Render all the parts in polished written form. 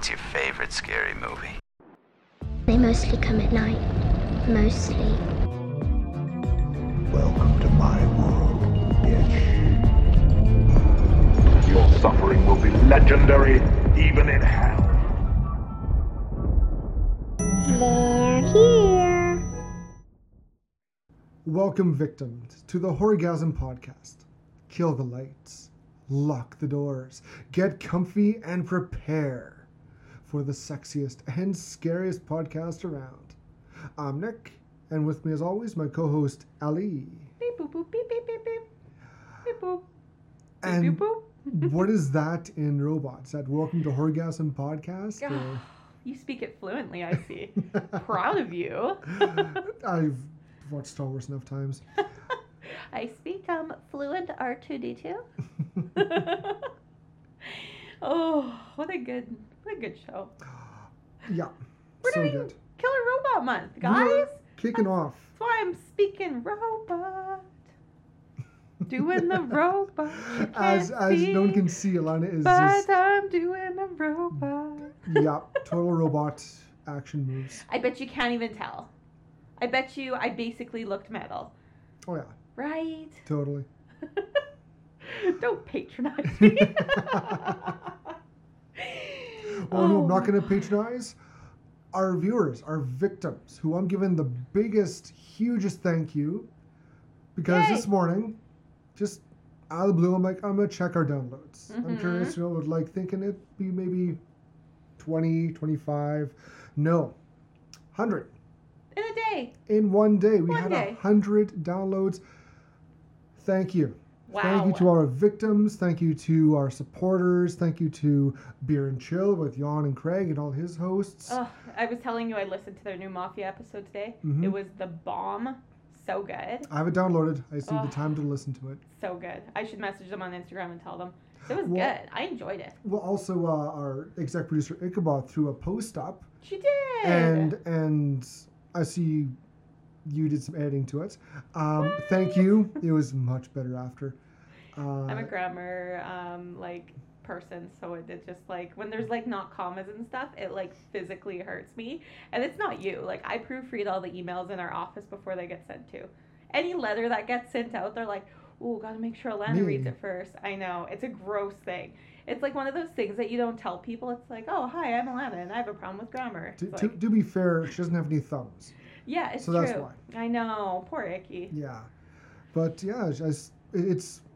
What's your favorite scary movie? They mostly come at night. Mostly. Welcome to my world, bitch. Your suffering will be legendary, even in hell. They're here. Welcome, victims, to the Horgasm podcast. Kill the lights, lock the doors, get comfy, and prepare for the sexiest and scariest podcast around. I'm Nick, and with me as always, my co-host, Ali. Beep, boop, boop, beep, beep, beep, beep. Beep, boop. And beep, boop. What is that in robots? That welcome to Horgasm podcast? Or... You speak it fluently, I see. Proud of you. I've watched Star Wars enough times. I speak fluent R2-D2. Oh, what a good show. Yeah. We're so doing good. Killer Robot Month, guys. We're kicking off. That's why I'm speaking robot. Doing the robot. As no one can see, Alana is just... But I'm doing the robot. Yeah, total robot action moves. I bet you can't even tell. I bet you I basically looked metal. Oh, yeah. Right. Totally. Don't patronize me. Oh, no, I'm not going to patronize our viewers, our victims, who I'm giving the biggest, hugest thank you. Because This morning, just out of the blue, I'm like, I'm going to check our downloads. Mm-hmm. I'm curious, like thinking it'd be maybe 20, 25. No. 100. In a day. In one day. We had 100 downloads. Thank you. Wow. Thank you to our victims. Thank you to our supporters. Thank you to Beer and Chill with Jan and Craig and all his hosts. Oh, I was telling you I listened to their new Mafia episode today. Mm-hmm. It was the bomb. So good. I have it downloaded. I just need the time to listen to it. So good. I should message them on Instagram and tell them. It was good. I enjoyed it. Well, also our exec producer Ichabod threw a post up. She did. And I see you did some editing to it. Thank you. It was much better after. I'm a grammar person, so it just when there's not commas and stuff, it physically hurts me. And it's not you. I proofread all the emails in our office before they get sent to. Any letter that gets sent out, they're like, "Ooh, gotta make sure Alana reads it first." I know. It's a gross thing. It's one of those things that you don't tell people. It's "Oh, hi, I'm Alana, and I have a problem with grammar." To be fair, she doesn't have any thumbs. Yeah, it's true. So that's why. I know. Poor Icky. Yeah. But yeah,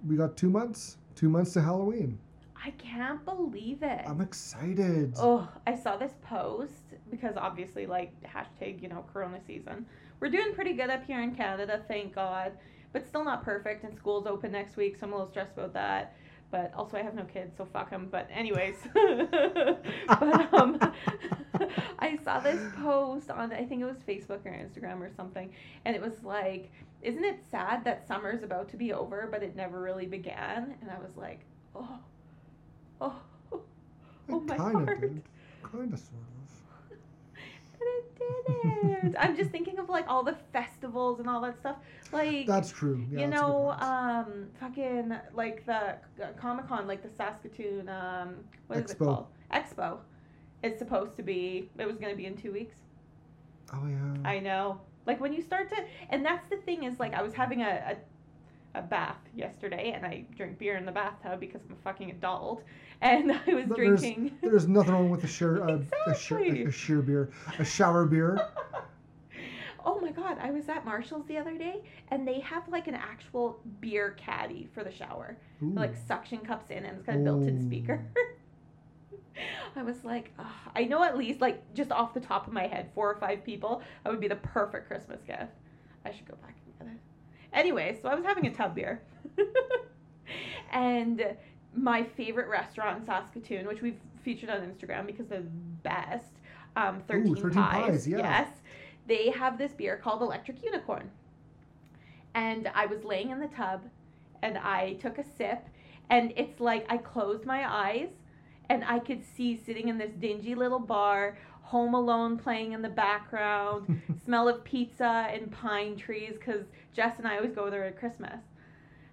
we got 2 months. 2 months to Halloween. I can't believe it. I'm excited. Oh, I saw this post because obviously, hashtag, Corona season. We're doing pretty good up here in Canada, thank God. But still not perfect, and school's open next week, so I'm a little stressed about that. But also, I have no kids, so fuck them. But anyways. I saw this post on, I think it was Facebook or Instagram or something, and it was isn't it sad that summer's about to be over, but it never really began? And I was like, Oh my heart. Kind of, sort of. But it didn't. I'm just thinking of all the festivals and all that stuff. That's true. Yeah, the Comic-Con, the Saskatoon, what is it called? Expo. It's supposed to be, it was going to be in 2 weeks. Oh, yeah. I know. When you start to, and that's the thing is, I was having a bath yesterday, and I drink beer in the bathtub because I'm a fucking adult, and I was drinking. There's nothing wrong with a shower beer. Oh my God, I was at Marshall's the other day, and they have an actual beer caddy for the shower. Ooh. Suction cups in, and it's got a built-in speaker. I was I know at least, just off the top of my head, 4 or 5 people, that would be the perfect Christmas gift. I should go back and get it. Anyway, so I was having a tub beer. And my favorite restaurant in Saskatoon, which we've featured on Instagram because they're the best, 13 Pies. Yeah. Yes. They have this beer called Electric Unicorn. And I was laying in the tub, and I took a sip, and it's I closed my eyes, and I could see sitting in this dingy little bar, Home Alone playing in the background, smell of pizza and pine trees, because Jess and I always go there at Christmas.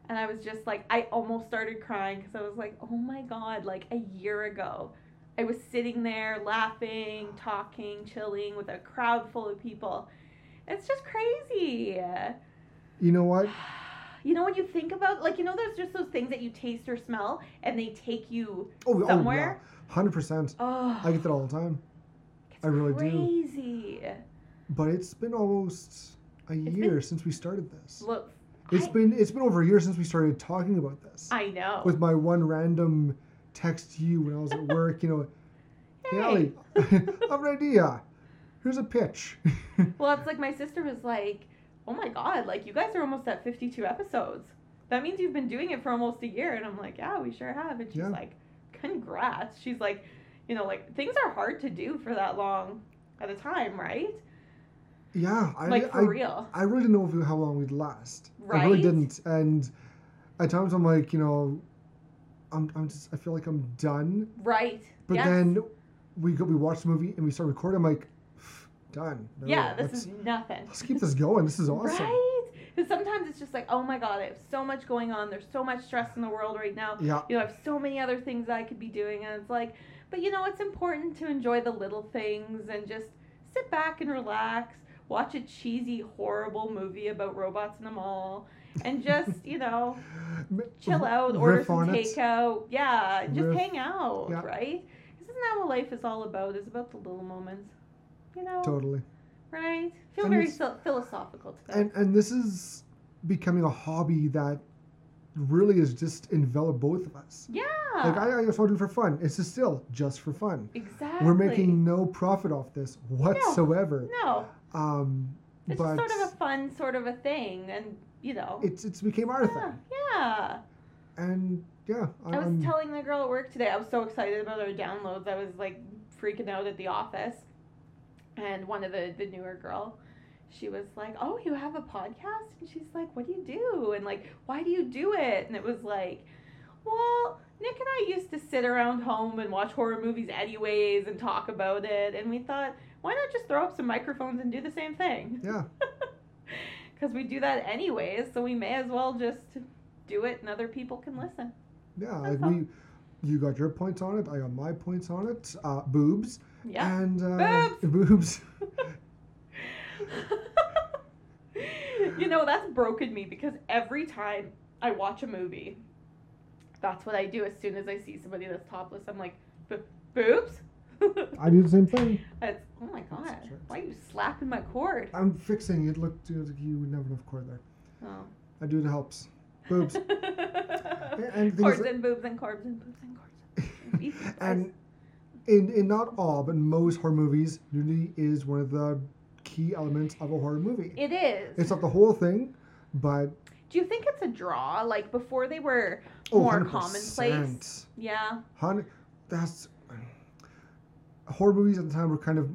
And I was just I almost started crying because I was oh my God, a year ago, I was sitting there laughing, talking, chilling with a crowd full of people. It's just crazy. You know what? You know when you think about, like, you know, there's just those things that you taste or smell and they take you somewhere? Oh, yeah. 100%. Oh, I get that all the time. I really do. It's crazy. But it's been almost a year since we started this. Look, it's been over a year since we started talking about this. I know. With my one random text to you when I was at work, you know, hey, Allie, I have an idea. Here's a pitch. Well, it's like my sister was like, oh my God, like you guys are almost at 52 episodes. That means you've been doing it for almost a year. And I'm like, yeah, we sure have. And she's like, congrats. She's like, you know, like things are hard to do for that long at a time, right? Yeah. For real. I really didn't know how long we'd last. Right? I really didn't. And at times I'm like, you know, I feel like I'm done. Right. But then we watch the movie and we start recording. I'm like, done. No, yeah, this is nothing. Let's keep this going. This is awesome. Right? Because sometimes it's just like, oh my God, I have so much going on. There's so much stress in the world right now. Yeah. You know, I have so many other things that I could be doing. And it's like, but you know, it's important to enjoy the little things and just sit back and relax, watch a cheesy, horrible movie about robots in a mall, and just, you know, chill out, order some takeout. Yeah, just hang out, right? Isn't that what life is all about? It's about the little moments. You know, totally. Right? Feel very philosophical today. And this is becoming a hobby that really is just enveloped both of us. Yeah. Like, I just want to do it for fun. It's just for fun. Exactly. We're making no profit off this whatsoever. No. It's just sort of a fun sort of a thing. And, you know. It's became our thing. Yeah. And, yeah. I was telling the girl at work today, I was so excited about our downloads. I was, like, freaking out at the office. And one of the newer girl, she was like, oh, you have a podcast? And she's like, what do you do? And like, why do you do it? And it was like, well, Nick and I used to sit around home and watch horror movies anyways and talk about it. And we thought, why not just throw up some microphones and do the same thing? Yeah. Because we do that anyways, so we may as well just do it and other people can listen. Yeah, you got your points on it. I got my points on it. Boobs. Yeah. And boobs. You know, that's broken me because every time I watch a movie, that's what I do. As soon as I see somebody that's topless, I'm like, boobs? I do the same thing. Oh my God. Why are you slapping my cord? I'm fixing it. Look, dude, you would never have enough cord there. Oh. I do, it helps. Boobs. And cords and boobs and cords and boobs and cords. And in not all, but most horror movies, nudity is one of the key elements of a horror movie. It is. It's not the whole thing, but... Do you think it's a draw? Like, before they were more 100%. Commonplace? Yeah. Horror movies at the time were kind of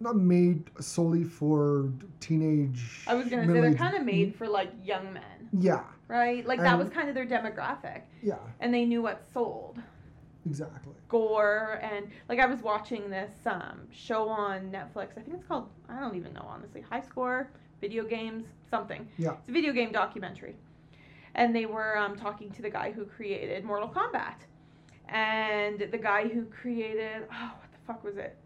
not made solely for teenage... I was going to say, they're kind of made for, like, young men. Yeah. Right? Like, that was kind of their demographic. Yeah. And they knew what sold. Exactly. Gore, and, like, I was watching this show on Netflix. I think it's called, I don't even know, honestly, High Score, Video Games, something. Yeah. It's a video game documentary. And they were talking to the guy who created Mortal Kombat. And the guy who created, what the fuck was it?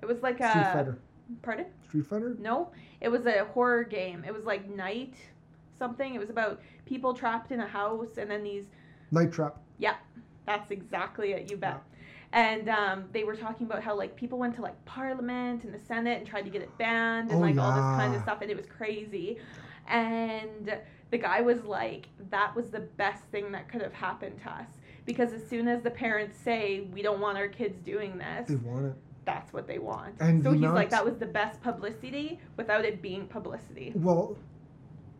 It was like a... Street Fighter. Pardon? Street Fighter? No. It was a horror game. It was like Night something. It was about people trapped in a house, and then these... Night Trap. Yeah. That's exactly it, you bet. And they were talking about how, like, people went to, like, Parliament and the Senate and tried to get it banned and, all this kind of stuff, and it was crazy. And the guy was like, that was the best thing that could have happened to us, because as soon as the parents say, we don't want our kids doing this, they want it. That's what they want. And so he's like, that was the best publicity without it being publicity. Well...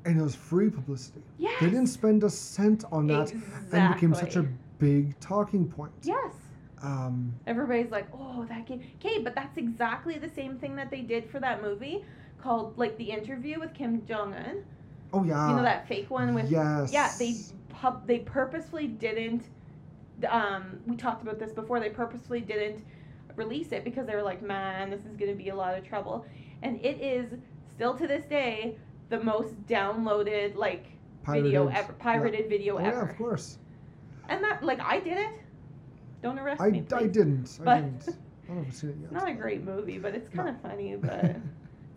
And it was free publicity. Yes. They didn't spend a cent on that. Exactly. And it became such a big talking point. Yes. Everybody's like, oh, that game. Okay, but that's exactly the same thing that they did for that movie called, like, The Interview with Kim Jong-un. Oh, yeah. You know, that fake one with... Yes. Yeah, they purposefully didn't... we talked about this before. They purposefully didn't release it because they were like, man, this is going to be a lot of trouble. And it is, still to this day... the most downloaded, like, pirated video ever. Yeah, of course. And that, like, I did it. Don't arrest me. Please. I didn't. I haven't seen it yet. It's not a great movie, but it's kind of funny. But it's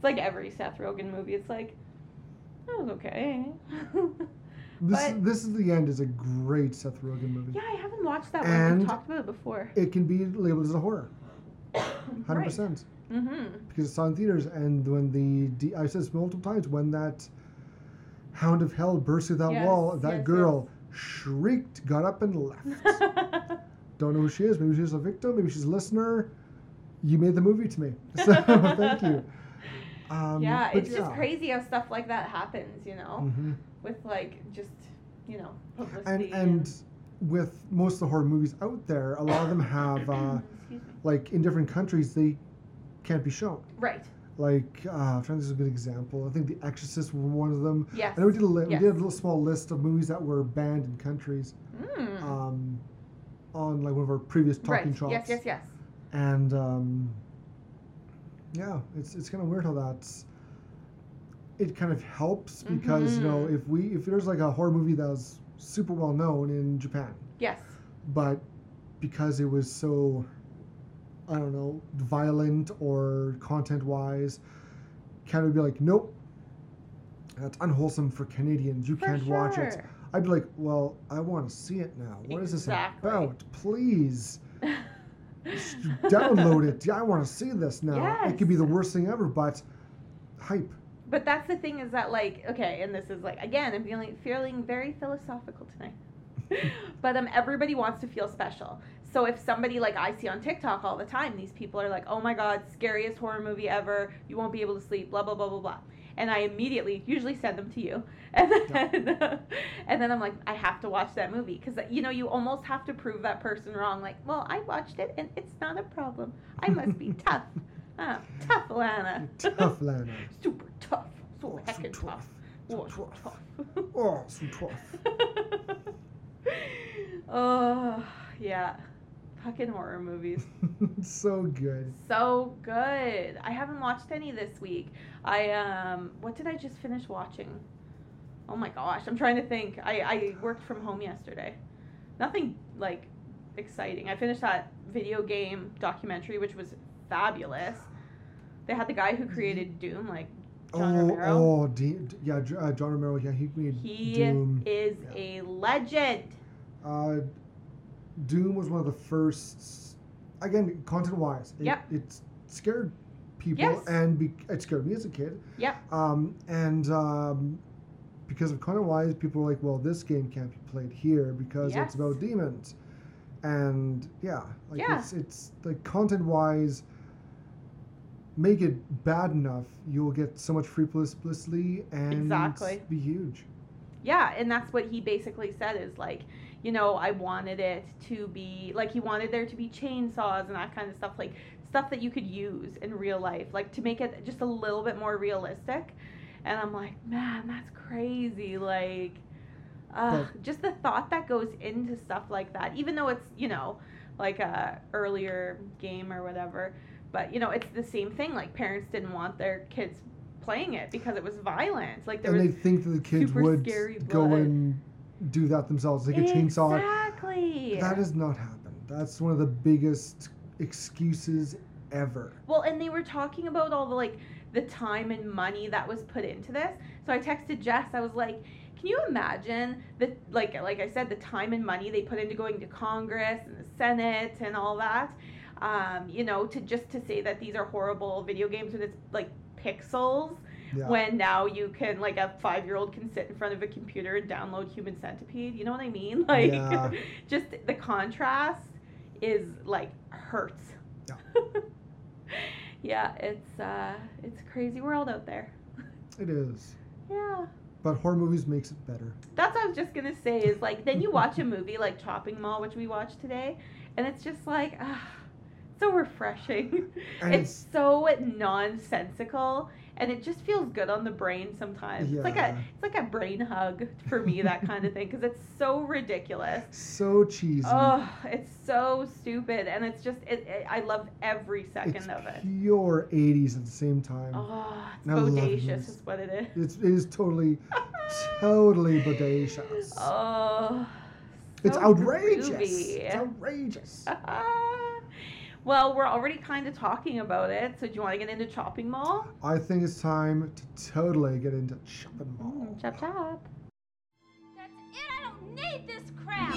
like every Seth Rogen movie. It's like, that was okay. This Is the End is a great Seth Rogen movie. Yeah, I haven't watched that one. We talked about it before. It can be labeled as a horror. 100%. Because it's on theaters, and when the I've said this multiple times, when that hound of hell burst through that wall, that girl shrieked, got up, and left. Don't know who she is. Maybe she's a victim. Maybe she's a listener. You made the movie to me. So thank you. It's just crazy how stuff like that happens, you know? With, like, just, you know, publicity. And with most of the horror movies out there, a lot of them have, like, in different countries, they can't be shown. Right. Like, I'm trying to use a good example. I think The Exorcist was one of them. Yes. I know we did a little small list of movies that were banned in countries. On, like, one of our previous Talking Chops. Right, yes. And, it's kind of weird how that's... It kind of helps because, you know, if there's like a horror movie that was super well known in Japan. Yes. But because it was so, I don't know, violent or content-wise, Canada would be like, nope, that's unwholesome for Canadians. You can't watch it. I'd be like, well, I want to see it now. What is this about? Please. Download it. I want to see this now. Yes. It could be the worst thing ever, but hype. But that's the thing is that, like, okay, and this is, like, again, I'm feeling very philosophical tonight. But everybody wants to feel special. So if somebody, like, I see on TikTok all the time, these people are like, oh, my God, scariest horror movie ever. You won't be able to sleep, blah, blah, blah, blah, blah. And I immediately usually send them to you. And then, I'm like, I have to watch that movie. Because, you know, you almost have to prove that person wrong. Like, well, I watched it, and it's not a problem. I must be tough. Ah, tough Lana. Tough Lana. Super tough. So heckin' tough. Oh, so tough. Oh, so tough. Oh, yeah. Fucking horror movies. So good. So good. I haven't watched any this week. What did I just finish watching? Oh my gosh, I'm trying to think. I worked from home yesterday. Nothing, like, exciting. I finished that video game documentary, which was fabulous. They had the guy who created Doom, like John Romero. John Romero. Yeah, he created Doom. He is a legend. Doom was one of the first, again, content-wise. It scared people, and it scared me as a kid. Because of content-wise, people were like, well, this game can't be played here because it's about demons. And it's like content-wise, make it bad enough, you'll get so much free publicity and be huge. Yeah, and that's what he basically said is like, you know, I wanted it to be like he wanted there to be chainsaws and that kind of stuff, like stuff that you could use in real life, like to make it just a little bit more realistic. And I'm like, man, that's crazy. Like, just the thought that goes into stuff like that, even though it's, you know, like a earlier game or whatever. But, you know, it's the same thing. Like, parents didn't want their kids playing it because it was violent. Like, they think that the kids would go and do that themselves. They could chainsaw it. Exactly. That has not happened. That's one of the biggest excuses ever. Well, and they were talking about all the, like, the time and money that was put into this. So I texted Jess. I was like, can you imagine the like I said, the time and money they put into going to Congress and the Senate and all that, you know, to say that these are horrible video games when it's like pixels, when now you can, like, a 5-year-old can sit in front of a computer and download Human Centipede. You know what I mean? Like, just the contrast is like hurts. Yeah. Yeah, it's a crazy world out there. It is. Yeah. But horror movies makes it better. That's what I was just going to say is, like, then you watch a movie like Chopping Mall, which we watched today, and it's just like, so refreshing. It's so nonsensical, and it just feels good on the brain sometimes. Yeah. It's like a brain hug for me, that kind of thing, because it's so ridiculous. So cheesy. Oh, it's so stupid, and it's just, I love every second of it. It's pure 80s at the same time. Oh, it's bodacious is what it is. It is totally bodacious. Oh, It's outrageous. Groovy. It's outrageous. Well, we're already kind of talking about it, so do you want to get into Chopping Mall? I think it's time to totally get into Chopping Mall. Chop, chop. That's it. I don't need this crap.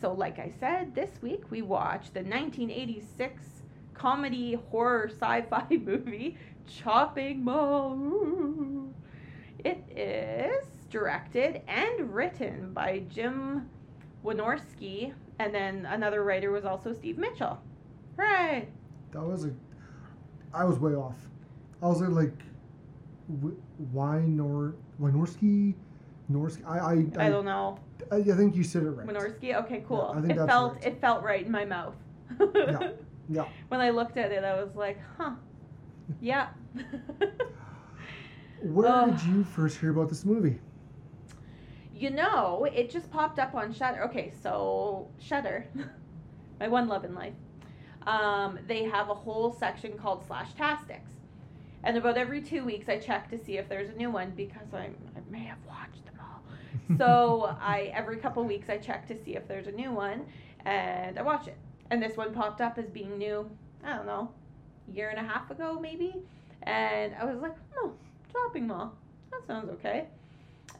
So like I said, this week we watched the 1986 comedy horror sci-fi movie, Chopping Mall. It is directed and written by Jim Wynorski, and then another writer was also Steve Mitchell. Hooray! I was way off. I was like, Wynorski? I don't know. I think you said it right. Wynorski? Okay, cool. Yeah, it felt right in my mouth. Yeah. Yeah. When I looked at it, I was like, huh. Yeah. Where did you first hear about this movie? You know, it just popped up on Shudder. Okay, so Shudder, my one love in life, they have a whole section called Slash Tastics. And about every 2 weeks, I check to see if there's a new one because I may have watched them all. So every couple weeks, I check to see if there's a new one, and I watch it. And this one popped up as being new, I don't know, a year and a half ago maybe. And I was like, oh, Chopping Mall. That sounds okay.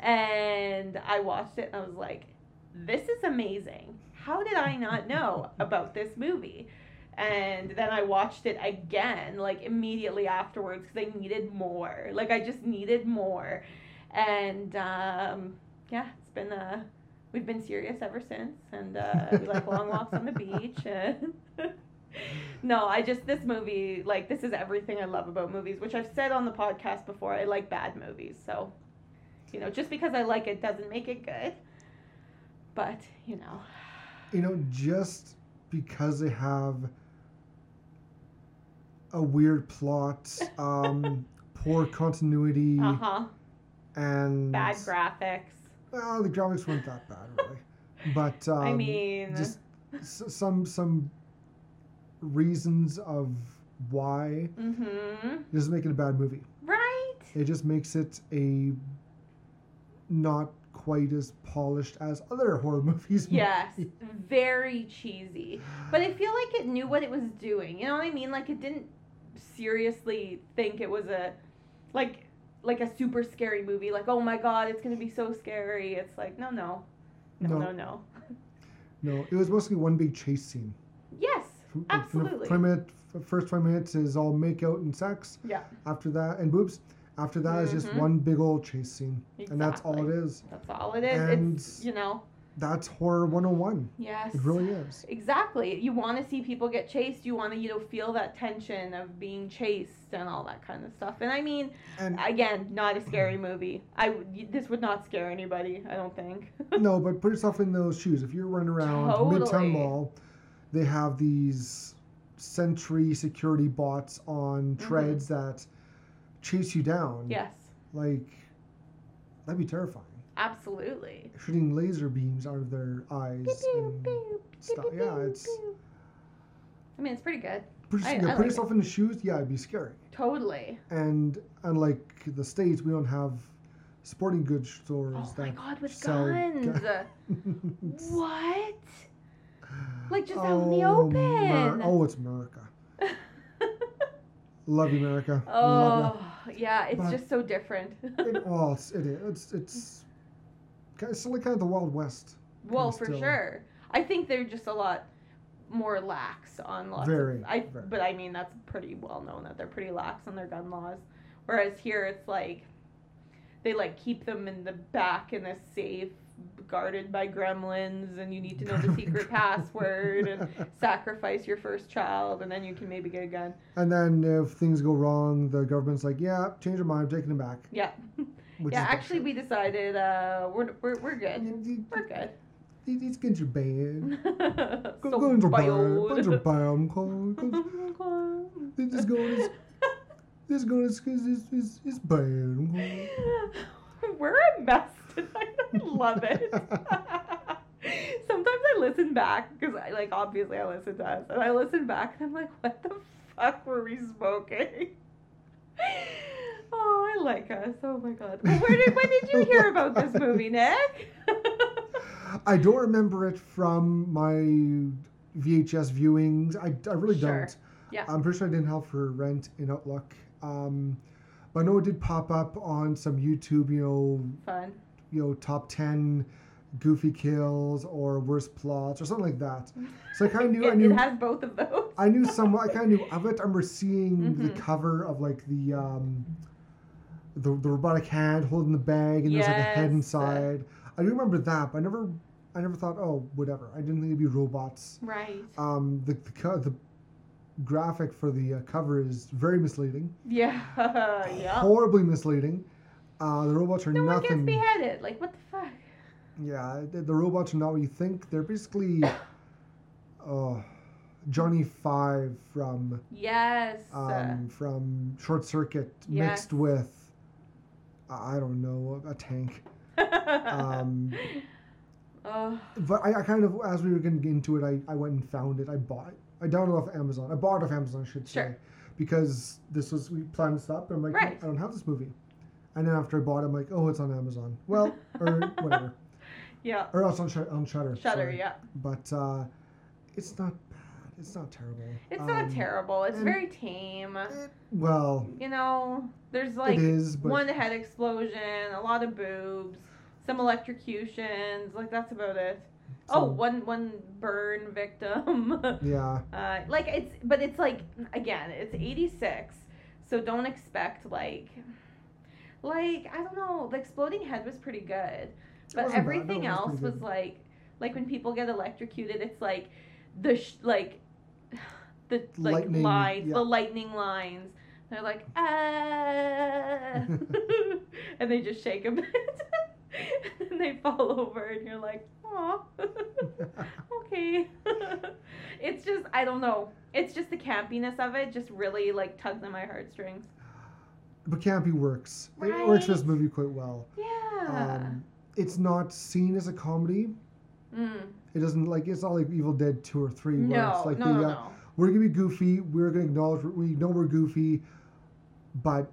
And I watched it, and I was like, this is amazing. How did I not know about this movie? And then I watched it again, like, immediately afterwards, because I needed more. Like, I just needed more. And, yeah, it's been, we've been serious ever since. And we like long walks on the beach. And no, this movie, like, this is everything I love about movies, which I've said on the podcast before. I like bad movies. So, you know, just because I like it doesn't make it good. But, you know, just because they have a weird plot, poor continuity, and bad graphics. Well, the graphics weren't that bad, really, but I mean, just some reasons of why this is making a bad movie. Right. It just makes it a not quite as polished as other horror movies. Yes, very cheesy. But I feel like it knew what it was doing. You know what I mean? Like, it didn't seriously think it was a like a super scary movie, like, oh my god, it's gonna be so scary. It's like, no, it was mostly one big chase scene. Yes, absolutely. First 20 minutes is all make out and sex. Yeah. After that, and boobs. After that is just one big old chase scene. Exactly. And that's all it is. That's all it is. And it's, that's horror 101. Yes. It really is. Exactly. You want to see people get chased. You want to, feel that tension of being chased and all that kind of stuff. And I mean, again, not a scary movie. This would not scare anybody, I don't think. No, but put yourself in those shoes. If you're running around Midtown Mall, they have these sentry security bots on treads that chase you down. Yes. Like, that'd be terrifying. Absolutely. Shooting laser beams out of their eyes. I mean, it's pretty good. Put yourself in the shoes, it'd be scary. Totally. And unlike the States, we don't have sporting goods stores. Oh my god, with guns. What? Like, just out in the open. It's America. Love you, America. Oh, yeah, it's just so different. It's like kind of the Wild West. Well, for sure. I think they're just a lot more lax on laws. Very. But I mean, that's pretty well known that they're pretty lax on their gun laws. Whereas here, it's like they keep them in the back in a safe, guarded by gremlins, and you need to know the secret password and sacrifice your first child, and then you can maybe get a gun. And then if things go wrong, the government's like, yeah, change your mind, I'm taking them back. Yeah. Actually, we decided we're good. We're good. These kids are bad. Guns are bad. Guns are bad. They just go, this gun is bad. We're a mess. I love it. Sometimes I listen back, because obviously I listen to us, and I listen back and I'm like, what the fuck were we smoking? Oh, I like us. Oh my god. When did you hear about this movie, Nick? I don't remember it from my VHS viewings. I really don't. Yeah. I'm pretty sure I didn't have for rent in Outlook. But I know it did pop up on some YouTube, fun. Top 10 goofy kills or worst plots or something like that. So I kind of knew. It has both of those. I knew I kind of knew of it. I remember seeing the cover of the robotic hand holding the bag, and there's a head inside. I do remember that, but I never thought, oh, whatever. I didn't think it'd be robots. Right. The graphic for the cover is very misleading. Yeah. Horribly misleading. The robots are nothing. The one gets beheaded. Like, what the fuck? Yeah, the robots are not what you think. They're basically Johnny Five from Short Circuit mixed with, I don't know, a tank. But I kind of, as we were going to get into it, I went and found it. I bought it. I downloaded off Amazon. I bought it off Amazon, I should say. Because we planned this up, and I'm like, I don't have this movie. And then after I bought it, I'm like, oh, it's on Amazon. Well, or whatever. Yeah. Or else on Shudder. Shudder, sorry. But it's not bad. It's not terrible. It's not terrible. It's very tame. There's one head explosion, a lot of boobs, some electrocutions. That's about it. So, one burn victim. Yeah. It's 86, so don't expect I don't know. The exploding head was pretty good, but everything else was like when people get electrocuted, it's lightning, lines, the lightning lines. They're like, ah, and they just shake a bit, and then they fall over, and you're like, aw, okay. It's just, I don't know. It's just the campiness of it just really tugs at my heartstrings. But campy works. Right. It works for this movie quite well. Yeah. It's not seen as a comedy. Mm. It doesn't it's not like Evil Dead 2 or 3. No, it's no. We're going to be goofy. We're going to acknowledge we know we're goofy, but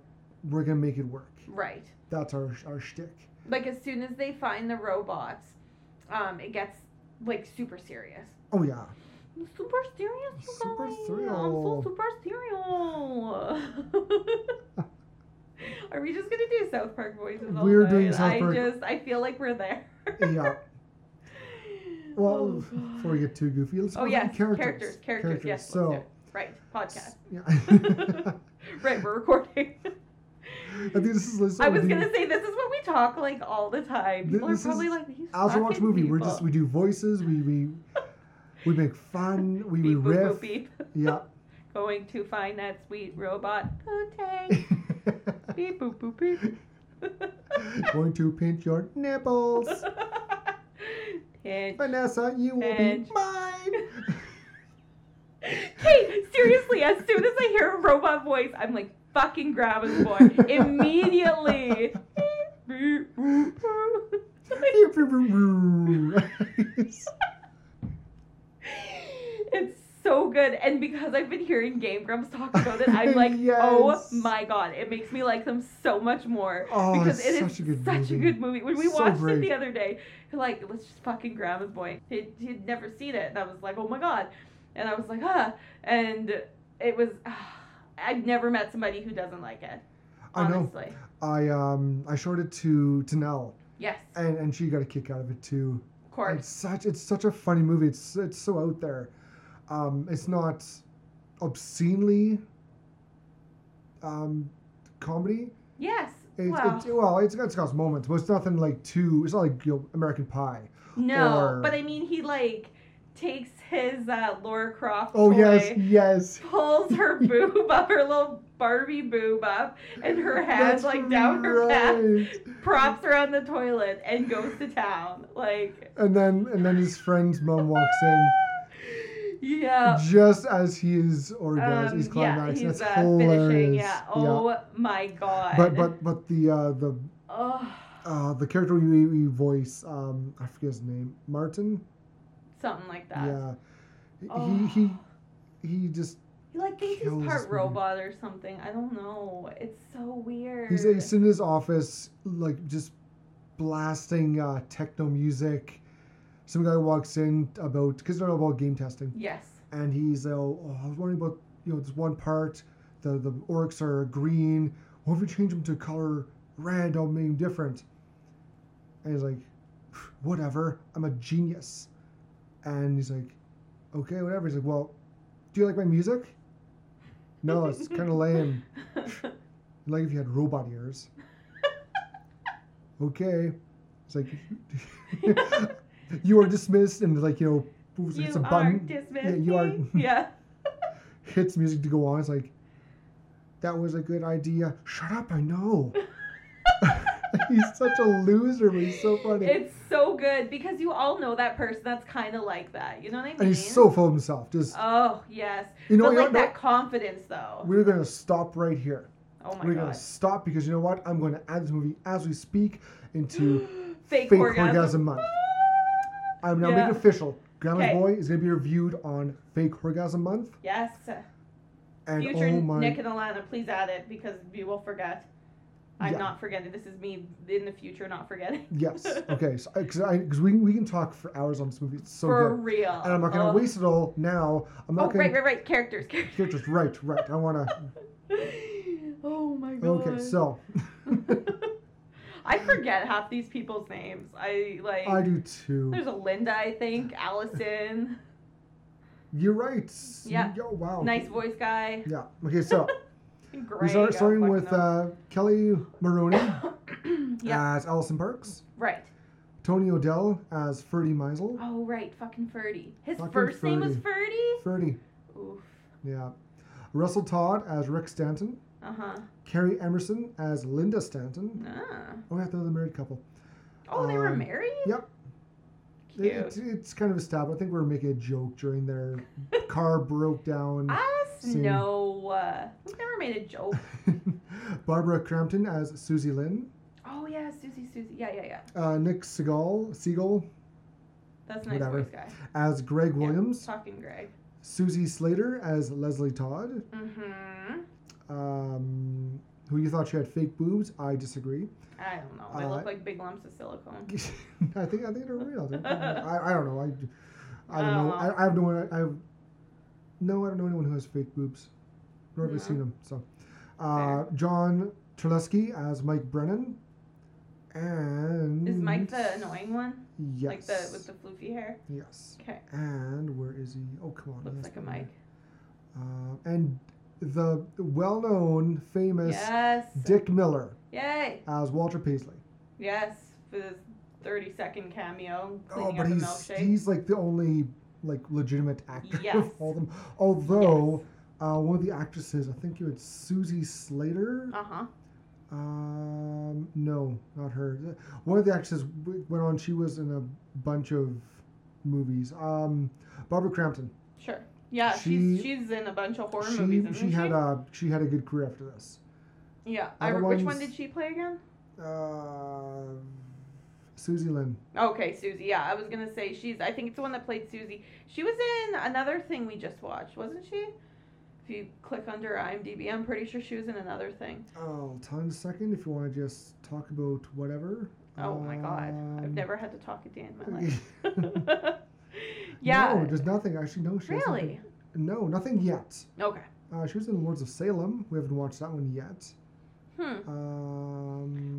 we're going to make it work. Right. That's our shtick. As soon as they find the robots, it gets super serious. Oh, yeah. I'm super serious, you guys. Super serial. I'm so super serial. Are we just gonna do South Park voices all We're night? Doing South Park. I feel like we're there. Yeah. Well, before we get too goofy, let's go to characters. Characters, yes. So, right, podcast. Yeah. Right, we're recording. I think this is. I was gonna say this is what we talk all the time. People are probably these. As we watch a movie, people. We do voices. We make fun. We boop, riff. Boop, beep. Yeah. Going to find that sweet robot poontang. Beep, boop, boop, beep. Going to pinch your nipples. Pinch, Vanessa, you pinch. Will be mine. Hey, seriously, as soon as I hear a robot voice, I'm fucking grab his boy. Immediately. Beep, boop, boop. It's so good, and because I've been hearing Game Grumps talk about it, I'm yes. Oh my god, it makes me like them so much more. Oh, because it is such a good movie. When we watched it the other day, we're like, let's just fucking grab his boy. He'd never seen it, and I was like, oh my god, and I was like, huh, and it was. I've never met somebody who doesn't like it. Honestly. I know. I showed it to Nell. Yes. And she got a kick out of it too. Of course. It's such a funny movie. It's so out there. It's not obscenely comedy. Yes. It's got its moments, but it's nothing it's not American Pie. No, but I mean he takes his Lara Croft toy, yes, pulls her boob up, her little Barbie boob up, and her hands down her back, props her on the toilet, and goes to town. And then his friend's mom walks in. Yeah. Just as he is orgasming, he's climaxing. Yeah, he's finishing. Yeah. Oh my god. But the The character we voice, I forget his name, Martin? Something like that. Yeah. Oh. He just... He, like, thinks he's part robot or something. I don't know. It's so weird. He's in his office, like, just blasting techno music. Some guy walks in about... Because they're all about game testing. Yes. And he's like, oh, I was wondering about, you know, this one part. The orcs are green. What if we change them to color red? That'll make them different. And he's like, whatever. I'm a genius. And he's like, okay, whatever. He's like, well, do you like my music? No, it's kind of lame. Like if you had robot ears. Okay. It's like... You are dismissed, and like, you know, it's a button. Yeah, you are. Yeah. Hits music to go on. It's like, that was a good idea. Shut up! I know. He's such a loser, but he's so funny. It's so good because you all know that person that's kind of like that. You know what I mean? And he's so full of himself. Just. Oh yes. You know, but like that confidence though. We're gonna stop right here. Oh my god. We're gonna stop because you know what? I'm going to add this movie as we speak into fake Horgasm Month. I'm now making it official. Grandma's Boy is going to be reviewed on Fake Horgasm Month. Yes. And future Nick and Alana, please add it because we will forget. I'm not forgetting. This is me in the future not forgetting. Yes. Okay. Because so we can talk for hours on this movie. It's so for good. For real. And I'm not going to waste it all now. I'm not going to... Right. Characters. Right. I want to... Oh, my God. Okay, so... I forget half these people's names. I do too. There's a Linda, I think. Allison. You're right. Yeah. Oh, wow. Nice voice guy. Yeah. Okay, so. We're starting with Kelly Maroney as Allison Parks. Right. Tony O'Dell as Ferdy Meisel. Oh, right. Fucking Ferdy. His first name was Ferdy? Ferdy. Oof. Yeah. Russell Todd as Rick Stanton. Uh-huh. Carrie Emerson as Linda Stanton. Ah. Oh, yeah, they're the married couple. Oh, they were married? Yep. Cute. It's kind of established. I think we were making a joke during their car broke down. Us? Scene. No. We've never made a joke. Barbara Crampton as Suzie Lynn. Oh, yeah, Suzie. Yeah. Nick Segal. That's a nice voice guy. As Greg Williams. Talking Greg. Suzee Slater as Leslie Todd. Mm-hmm. Who you thought she had fake boobs? I disagree. I don't know. They look like big lumps of silicone. I think they're real. I don't know. I don't know. I don't know anyone who has fake boobs. Nor have I seen them. So, John Terlesky as Mike Brennan, and is Mike the annoying one? Yes. Like the with the floofy hair. Yes. Okay. And where is he? Oh come on. Looks like a Mike. And. The well-known, famous Dick Miller. Yay! As Walter Paisley. Yes, for this 30-second cameo. But he's like the only like legitimate actor of all of them. Although one of the actresses, I think it was Suzee Slater. Uh huh. No, not her. One of the actresses went on. She was in a bunch of movies. Barbara Crampton. Sure. Yeah, she's in a bunch of horror movies. She had a good career after this. Yeah, which one did she play again? Suzie Lynn. Okay, Suzie. Yeah, I was gonna say I think it's the one that played Suzie. She was in another thing we just watched, wasn't she? If you click under IMDb, I'm pretty sure she was in another thing. I'll tell you in a second if you want to just talk about whatever. Oh my God, I've never had to talk a day in my life. Yeah. No, there's nothing. Actually, no. Really? No, nothing yet. Okay. She was in Lords of Salem. We haven't watched that one yet.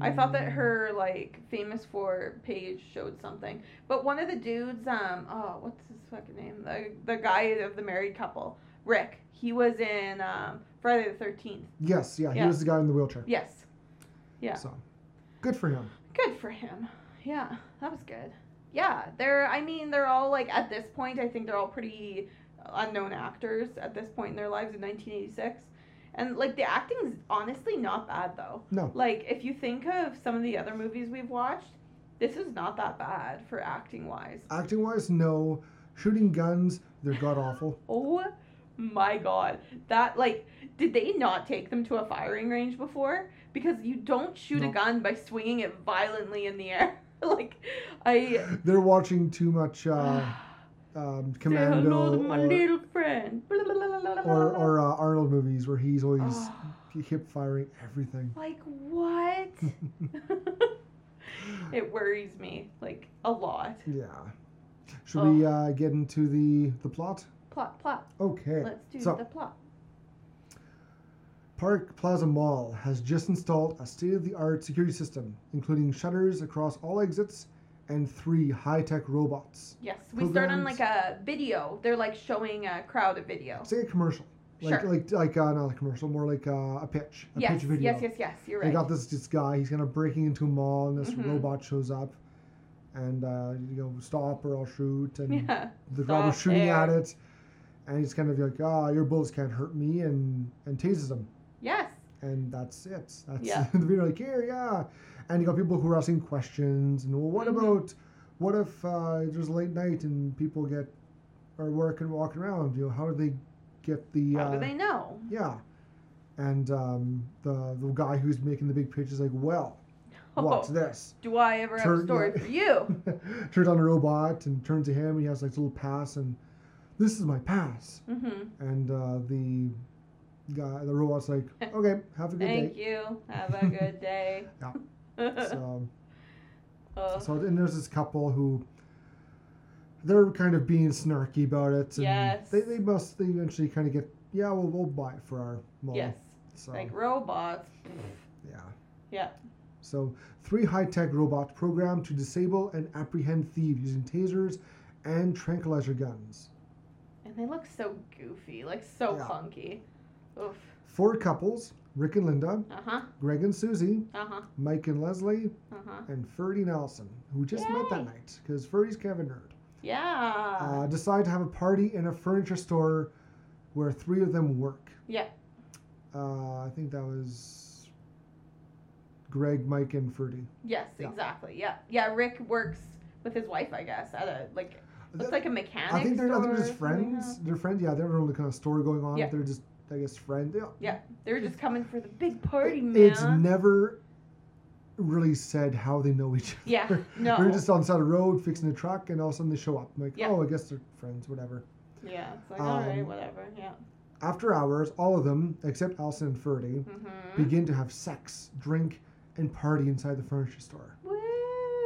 I thought that her, like, famous for page showed something. But one of the dudes, what's his fucking name? The guy of the married couple, Rick. He was in Friday the 13th. Yes, yeah. He was the guy in the wheelchair. Yes. Yeah. So, good for him. Yeah, that was good. Yeah, they're all, like, at this point, I think they're all pretty unknown actors at this point in their lives in 1986. And, like, the acting's honestly not bad, though. No. Like, if you think of some of the other movies we've watched, this is not that bad for acting-wise. Acting-wise, no. Shooting guns, they're god-awful. Oh, my God. That, like, Did they not take them to a firing range before? Because you don't shoot a gun by swinging it violently in the air. They're watching too much Commando. Say hello to my little friend. Or Arnold movies where he's always hip firing everything. Like, what? It worries me, like, a lot. Yeah. Should we get into the plot? Plot. Okay. Let's do the plot. Park Plaza Mall has just installed a state-of-the-art security system, including shutters across all exits and 3 high-tech robots. Yes, we start on like a video. They're like showing a crowd a video. Say a commercial. Not a commercial, more like a pitch. Pitch video. Yes, you're right. They got this guy, he's kind of breaking into a mall, and this robot shows up. And, stop or I'll shoot. And the robot's shooting at it. And he's kind of like, your bullets can't hurt me, and tases him. Yes. And that's it. The video, like, here, And you got people who are asking questions. And, well, what if there's a late night and people get, or work and walking around? You know, how do they get the... How do they know? Yeah. And the guy who's making the big pitch is like, watch this. Do I ever have a story for you? Turns on a robot and turns to him, and he has like this little pass, and this is my pass. Mm-hmm. And the robot's like, okay, have a good day. Thank you. Have a good day. Yeah. So and there's this couple who they're kind of being snarky about it. And they eventually kind of get we'll buy it for our mall. Yes. So, like robots. Yeah. Yeah. So, 3 high-tech robots programmed to disable and apprehend thieves using tasers and tranquilizer guns. And they look so goofy, clunky. Oof. 4 couples, Rick and Linda, Greg and Suzie, Mike and Leslie, and Ferdy Nelson, who just met that night, because Ferdy's kind of a nerd. Yeah. Decide to have a party in a furniture store where 3 of them work. Yeah. I think that was... Greg, Mike, and Ferdy. Yes, exactly. Yeah. Yeah, Rick works with his wife, I guess, at a, looks like a mechanic store. I think they're just friends. They're friends, yeah. They have their own kind of store going on. Yeah. They're just, I guess, friends. Yeah. Yeah. They're just coming for the big party, man. It's never really said how they know each other. Yeah, no. They're just on the side of the road fixing a truck, and all of a sudden they show up. I'm like, I guess they're friends, whatever. Yeah, it's like, all right, whatever, yeah. After hours, all of them, except Alison and Ferdy, begin to have sex, drink, and party inside the furniture store. Woo!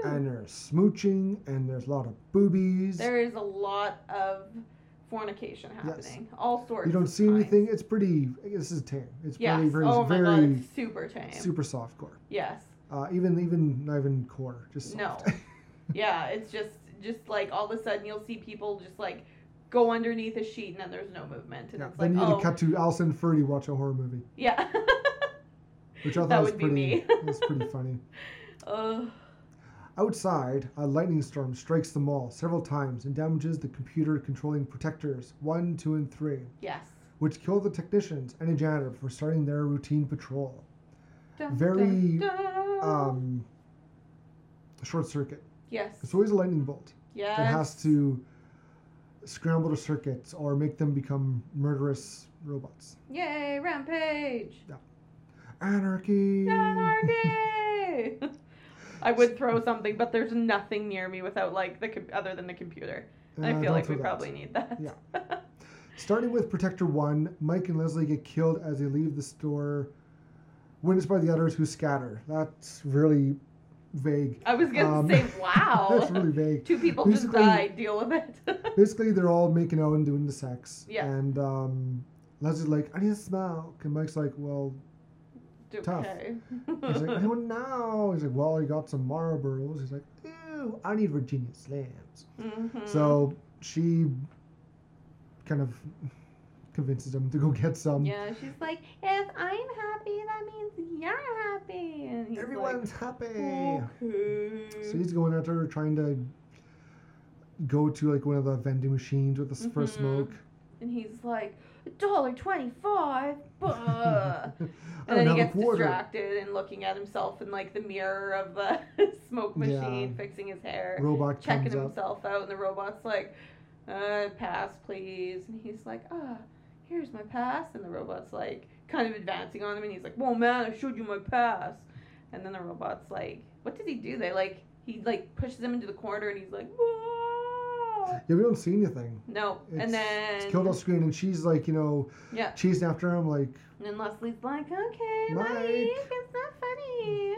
And there's smooching, and there's a lot of boobies. There is a lot of fornication happening. Yes. All sorts. You don't see anything. It's pretty. This is tame. It's pretty very, very God, it's super tame. Super softcore. Yes. Even not even core. Just soft. No. Yeah, it's just like all of a sudden you'll see people just like go underneath a sheet and then there's no movement. And it's like, then you need to cut to Alison and Ferdy watch a horror movie. Yeah. Which I thought that was pretty funny. Outside, a lightning storm strikes the mall several times and damages the computer controlling protectors 1, 2, and 3. Yes. Which kill the technicians and a janitor before starting their routine patrol. Dun, very dun, dun. Short circuit. Yes. It's always a lightning bolt. Yes. That has to scramble the circuits or make them become murderous robots. Yay, rampage! Yeah. Anarchy! I would throw something, but there's nothing near me without other than the computer. And I feel like we probably need that. Yeah. Starting with Protector 1, Mike and Leslie get killed as they leave the store, witnessed by the others who scatter. That's really vague. I was going to say, wow. That's really vague. 2 people basically, just died. Deal with it. Basically, they're all making out and doing the sex. Yeah. And Leslie's like, I need a smoke. And Mike's like, well... tough. Okay. He's like, oh no. He's like, well, you got some Marlboros. He's like, ew, I need Virginia Slams. Mm-hmm. So she kind of convinces him to go get some. Yeah, she's like, if I'm happy, that means you're happy. And he's everyone's happy. Okay. So he's going after her, trying to go to one of the vending machines with the first smoke. And he's like, $1.25. And then he gets distracted and looking at himself in the mirror of the smoke machine, fixing his hair, robot checking himself out, and the robot's like, pass please. And he's like, here's my pass, and the robot's like kind of advancing on him, and he's like, whoa man, I showed you my pass. And then the robot's like, what does he do? They like, he like pushes him into the corner, and he's like, whoa. Yeah, we don't see anything. No. And then it's killed off screen, and she's like, you know, yeah, chasing after him, like. And then Leslie's like, okay, Mike, it's not funny.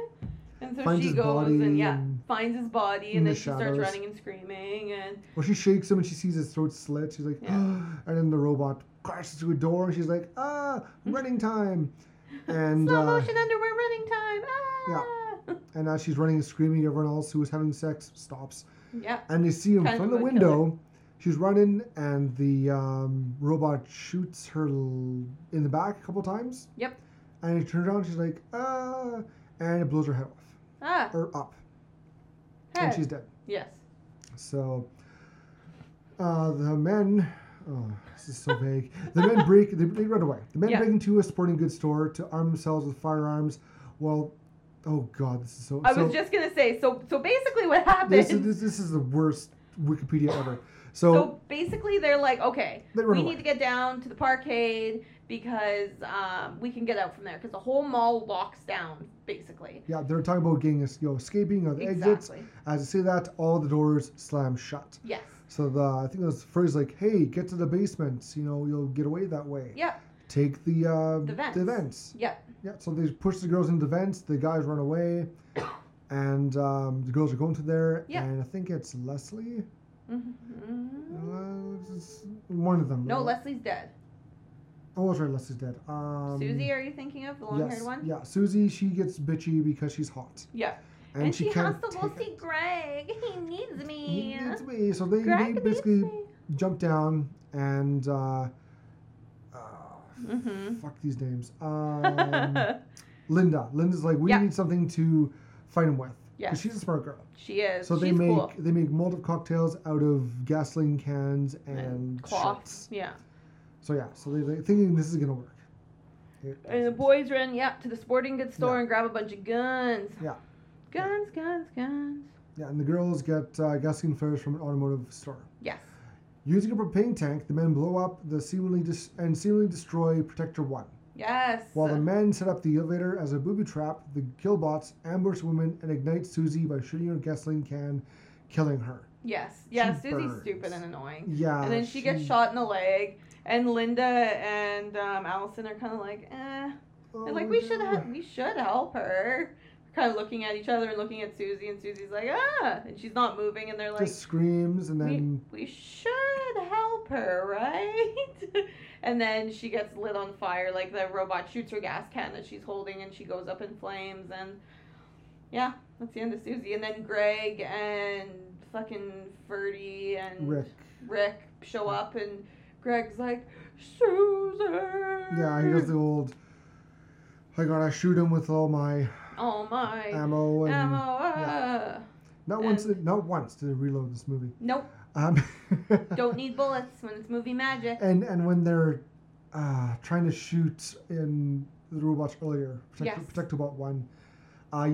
And so she goes and yeah, finds his body, and then she starts running and screaming, and. Well, she shakes him, and she sees his throat slit. She's like, yeah. Oh, and then the robot crashes through a door, and she's like, ah, running time. And slow motion underwear running time. Ah! Yeah. And as she's running and screaming, everyone else who was having sex stops. Yeah. And they see him from the window. She's running, and the robot shoots her in the back a couple times. Yep. And it turns around. She's like, ah, and it blows her head off. Ah. Or up. Hey. And she's dead. Yes. So the men. Oh, this is so vague. The men break. They run away. The men break into a sporting goods store to arm themselves with firearms. Well, oh god, this is so. I was just gonna say. So basically, what happened? This is the worst Wikipedia ever. So basically, they're like, okay, we need to get down to the parkade because we can get out from there because the whole mall locks down basically. Yeah, they're talking about getting escaping or the exits. As I say that, all the doors slam shut. Yes. So I think it was the phrase like, hey, get to the basements, you'll get away that way. Yeah. Take the vents. Yeah. Yeah, so they push the girls into the vents, the guys run away, and the girls are going to there, and I think it's Leslie? One of them. No, right? Leslie's dead. Oh, that's right, Leslie's dead. Suzie, are you thinking of? The long-haired one? Yeah, Suzie, she gets bitchy because she's hot. Yeah. And she has to go see Greg. He needs me. He needs me. So they basically jump down and fuck these names. Linda. Linda's like, we need something to fight him with. Yeah. Because she's a smart girl. She is. So they make molded cocktails out of gasoline cans and cloths. Yeah. So so they're thinking this is gonna work. And the boys run to the sporting goods store and grab a bunch of guns. Yeah. Guns. Yeah, and the girls get gasoline flares from an automotive store. Yes. Using up a paint tank, the men blow up the seemingly destroy Protector 1. Yes. While the men set up the elevator as a booby trap, the killbots ambush women and ignite Suzie by shooting her gasoline can, killing her. Yes. Yeah, Susie's stupid and annoying. Yeah. And then she gets shot in the leg, and Linda and Allison are kind of like, eh. Oh, they're like, we should help her. Kind of looking at each other and looking at Suzie, and Susie's like, ah, and she's not moving, and they're like, just screams, and then we should help her, right? And then she gets lit on fire, like the robot shoots her gas can that she's holding, and she goes up in flames, and yeah, that's the end of Suzie. And then Greg and fucking Ferdy and Rick show up, and Greg's like, Suzie. Yeah, he does the old, I gotta shoot him with all my. Oh my! Ammo. Yeah. Not once did it reload this movie. Nope. Don't need bullets when it's movie magic. And when they're trying to shoot in the robots earlier, Protectobot 1,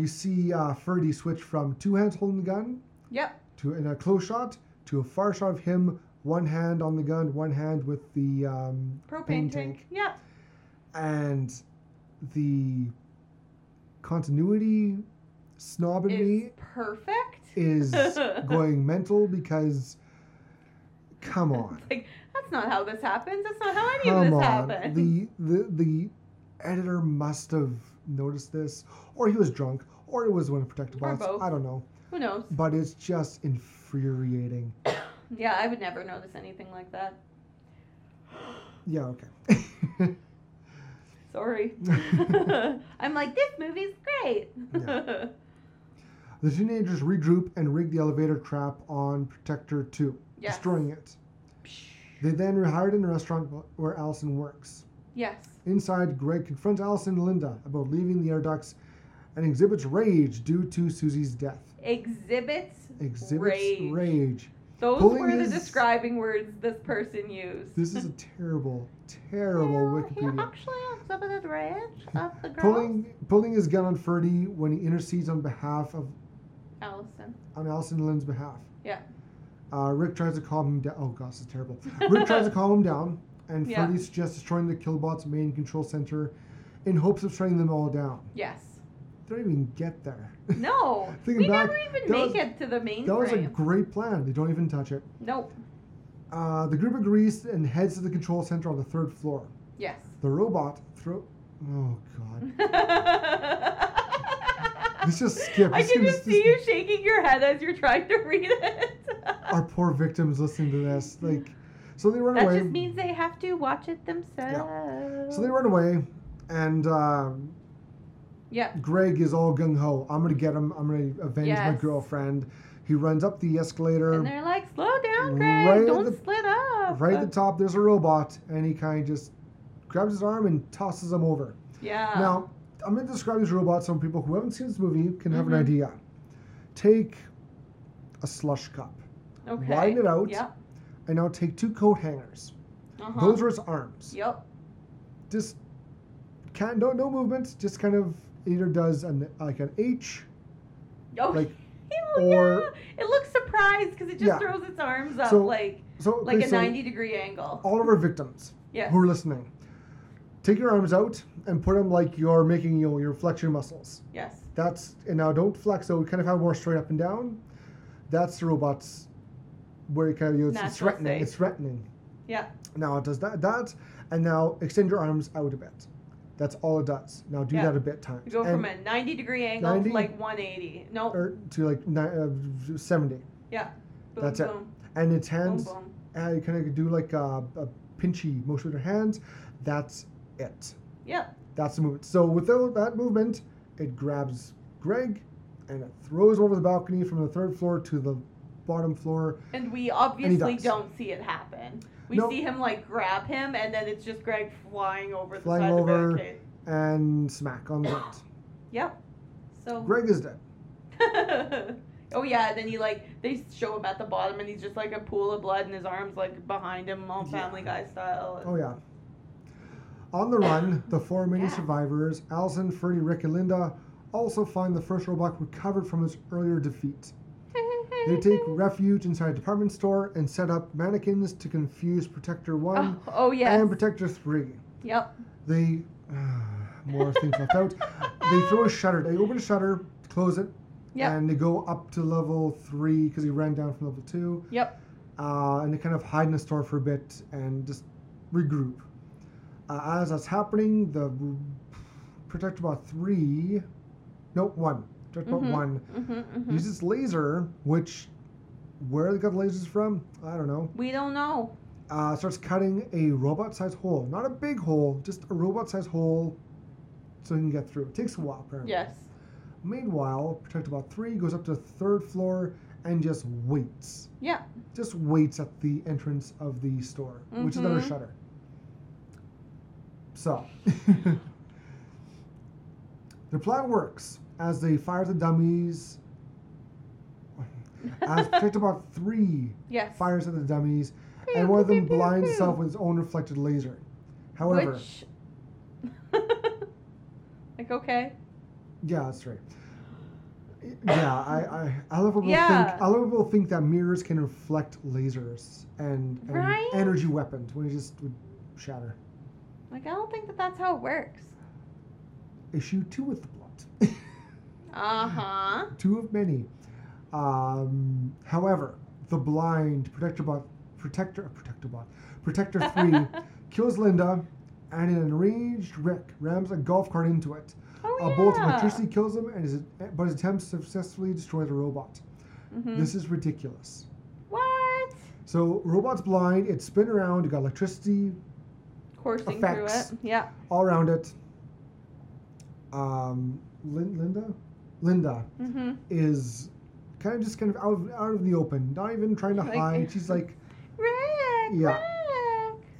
you see Ferdy switch from two hands holding the gun. Yep. To in a close shot to a far shot of him, one hand on the gun, one hand with the propane tank. Yep. And the continuity snob in me perfect is going mental because come on. It's like, that's not how this happens. That's not how any of this happens. The editor must have noticed this, or he was drunk, or it was one of Protective Bots. I don't know. Who knows? But it's just infuriating. Yeah, I would never notice anything like that. Yeah, okay. Sorry. I'm like, this movie's great. Yeah. The teenagers regroup and rig the elevator trap on Protector 2, destroying it. They then are hired in a restaurant where Allison works. Yes. Inside, Greg confronts Allison and Linda about leaving the air ducts and exhibits rage due to Susie's death. Exhibits rage. Those were the describing words this person used. This is a terrible Wikipedia. He actually exhibited rage at the girl. Pulling his gun on Ferdy when he intercedes on behalf of Allison. On Allison Lynn's behalf. Yeah. Rick tries to calm him down. Oh gosh, this is terrible. Rick tries to calm him down, and Freddy suggests destroying the Killbots' main control center in hopes of shutting them all down. Yes. They don't even get there. No. we never even make it to the mainframe. That was a great plan. They don't even touch it. Nope. The group agrees and heads to the control center on the third floor. Yes. The robot Oh, God. Let's just skip. I can just see you shaking your head as you're trying to read it. Our poor victims listening to this. Like, so they run away. That just means they have to watch it themselves. Yeah. So they run away, and Greg is all gung-ho. I'm going to get him. I'm going to avenge my girlfriend. He runs up the escalator. And they're like, slow down, Greg. Right Don't split up. Right at the top, there's a robot, and he kind of just grabs his arm and tosses him over. Yeah. Now, I'm going to describe these robots so people who haven't seen this movie can have an idea. Take a slush cup. Okay. Widen it out. Yep. And now take two coat hangers. Uh-huh. Those are his arms. Yep. Just no movement. Just kind of either does an H. Oh, like, or it looks surprised because it just throws its arms up so, a 90-degree angle. All of our victims who are listening. Take your arms out and put them like you're making your flexion muscles. Yes. And now don't flex, so we kind of have more straight up and down. That's the robot's where it kind of it's threatening. Safe. It's threatening. Yeah. Now it does that, and now extend your arms out a bit. That's all it does. Now do that a bit times. You go from a 90-degree angle to like 180. No. Or to like 70. Yeah. Boom, that's boom. It. And its hands. Boom, boom. You kind of do like a pinchy motion with your hands. That's it. Yeah. That's the movement. So without that movement, it grabs Greg and it throws over the balcony from the third floor to the bottom floor. And we obviously don't see it happen. We see him like grab him, and then it's just Greg flying over the side of the barricade. And smack on the ground. Yep. So Greg is dead. Oh yeah, and then he they show him at the bottom, and he's just like a pool of blood, and his arms like behind him, all Family Guy style. Oh yeah. On the run, the four remaining survivors, Allison, Ferdy, Rick, and Linda, also find the first robot recovered from his earlier defeat. They take refuge inside a department store and set up mannequins to confuse Protector 1 and Protector 3. Yep. They... more things left out. They throw a shutter. They open a shutter, close it, and they go up to level 3 because he ran down from level 2. Yep. And they kind of hide in the store for a bit and just regroup. As that's happening, the Protector Bot 3... No, 1. Protector Bot 1 uses laser, which... Where they got the lasers from? I don't know. We don't know. Starts cutting a robot-sized hole. Not a big hole, just a robot-sized hole so he can get through. It takes a while, apparently. Yes. Meanwhile, Protector Bot 3 goes up to the third floor and just waits. Yeah. Just waits at the entrance of the store, which is another shutter. So, their plan works as they fire the dummies, as Protector Bot 3 fires at the dummies, and one of them blinds itself with its own reflected laser. However... okay. Yeah, that's right. Yeah, I love people think that mirrors can reflect lasers and energy weapons when it just would shatter. Like, I don't think that's how it works. Issue 2 with the plot. Uh-huh. 2 of many. However, the blind Protector 3 kills Linda, and an enraged Rick rams a golf cart into it. A bolt of electricity kills him, but his attempts to successfully destroy the robot. This is ridiculous. What? So, robot's blind. It spin around. It got electricity coursing through it. Yeah. All around it. Linda is kind of out of the open, not even trying to hide. She's like, Rick, Rick.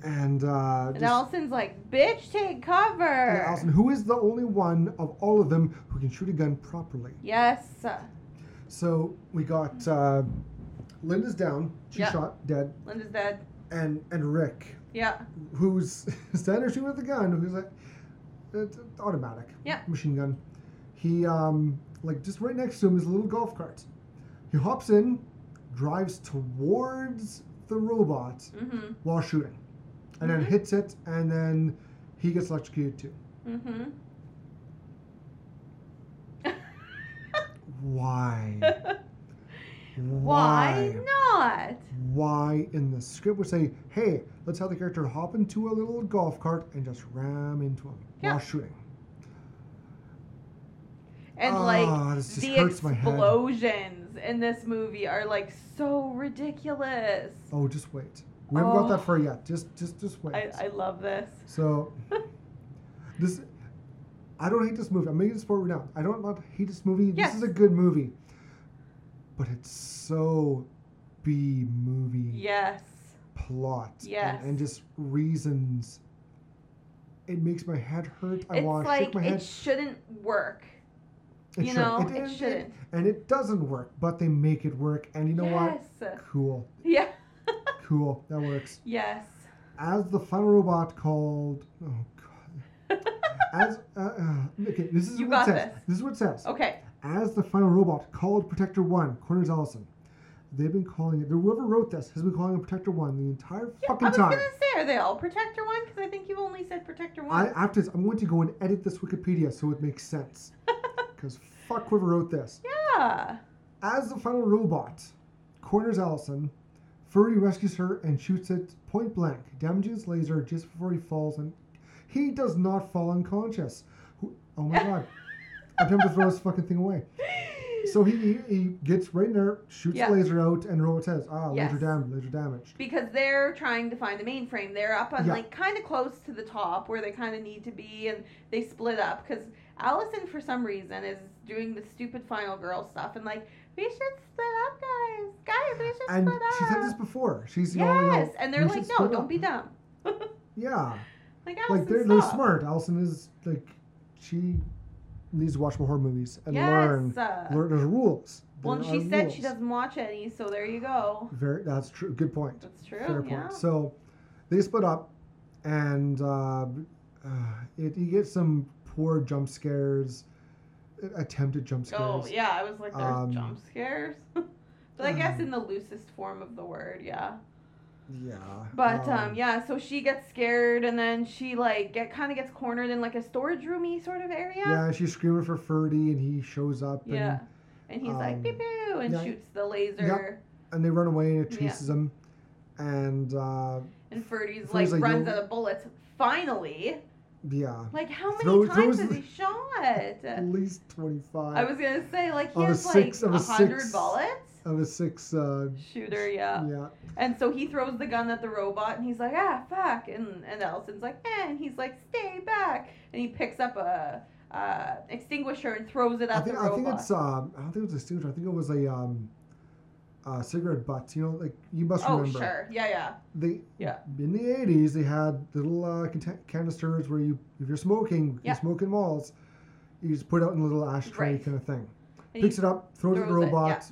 And Allison's like, bitch, take cover. And Allison, who is the only one of all of them who can shoot a gun properly. Yes. So we got Linda's down. She shot dead. Linda's dead. And Rick. Yeah. Who's standing shooting with a gun? Who's like, it's automatic. Yeah. Machine gun. He just right next to him is a little golf cart. He hops in, drives towards the robot while shooting. and then hits it, and then he gets electrocuted too. Why not? Why in the script would say, hey, let's have the character hop into a little golf cart and just ram into him while shooting? And the explosions in this movie are like so ridiculous. Oh, just wait. We haven't got that far yet. Just wait. I love this. So I don't hate this movie. I'm making this spoiler now. I don't hate this movie. Yes. This is a good movie. But it's so B movie. Yes. Plot. Yes. And just reasons. It makes my head hurt. I want to shake my head. It shouldn't work. It shouldn't. And it doesn't work, but they make it work. And you know what? Cool. Yeah. Cool. That works. Yes. As the final robot called... Oh, God. Okay, this is what it says. This is what it says. Okay. As the final robot called Protector 1, corners Allison. They've been calling it... Whoever wrote this has been calling it Protector 1 the entire fucking time. I was going to say, are they all Protector 1? Because I think you've only said Protector 1. After this, I'm going to go and edit this Wikipedia so it makes sense. Because fuck whoever wrote this. Yeah. As the final robot corners Allison, Furry rescues her and shoots it point blank, damaging his laser just before he falls, and he does not fall unconscious. Oh my god. I'm tempted to throw this fucking thing away. So he gets right in there, shoots the laser out, and the robot says, laser damaged. Because they're trying to find the mainframe. They're up on, kind of close to the top where they kind of need to be, and they split up. Because Allison, for some reason, is doing the stupid final girl stuff, and we should split up, guys. Guys, we should split up. And she said this before. She's yelling. Yes, and they're like, no, don't be dumb. Yeah. Allison, they're smart. Allison is, she... needs to watch more horror movies and learn. There's rules. She said she doesn't watch any, so there you go. That's true. Good point. That's true. Fair point. So they split up, and you get some poor jump scares, attempted jump scares. Oh yeah, I was like, there's jump scares, but I guess in the loosest form of the word, yeah. Yeah. But, so she gets scared, and then she, kind of gets cornered in, a storage roomy sort of area. Yeah, she's screaming for Ferdy, and he shows up. Yeah. And he's like, pew-pew, and shoots the laser. Yeah. And they run away, and it chases him. And, Ferdy's runs out of bullets. Finally. Yeah. How many times has he shot? At least 25. I was going to say, he has, 100 bullets. Of a six shooter, yeah. Yeah. And so he throws the gun at the robot, and he's like, fuck. And Allison's like, eh. And he's like, stay back. And he picks up a extinguisher and throws it at the robot. I don't think it was an extinguisher. I think it was a cigarette butt. You must remember. Oh, sure. Yeah. In the 80s, they had little canisters where if you're smoking, you can smoke in malls. You just put it out in a little ashtray kind of thing. And picks it up, throws it at the robot.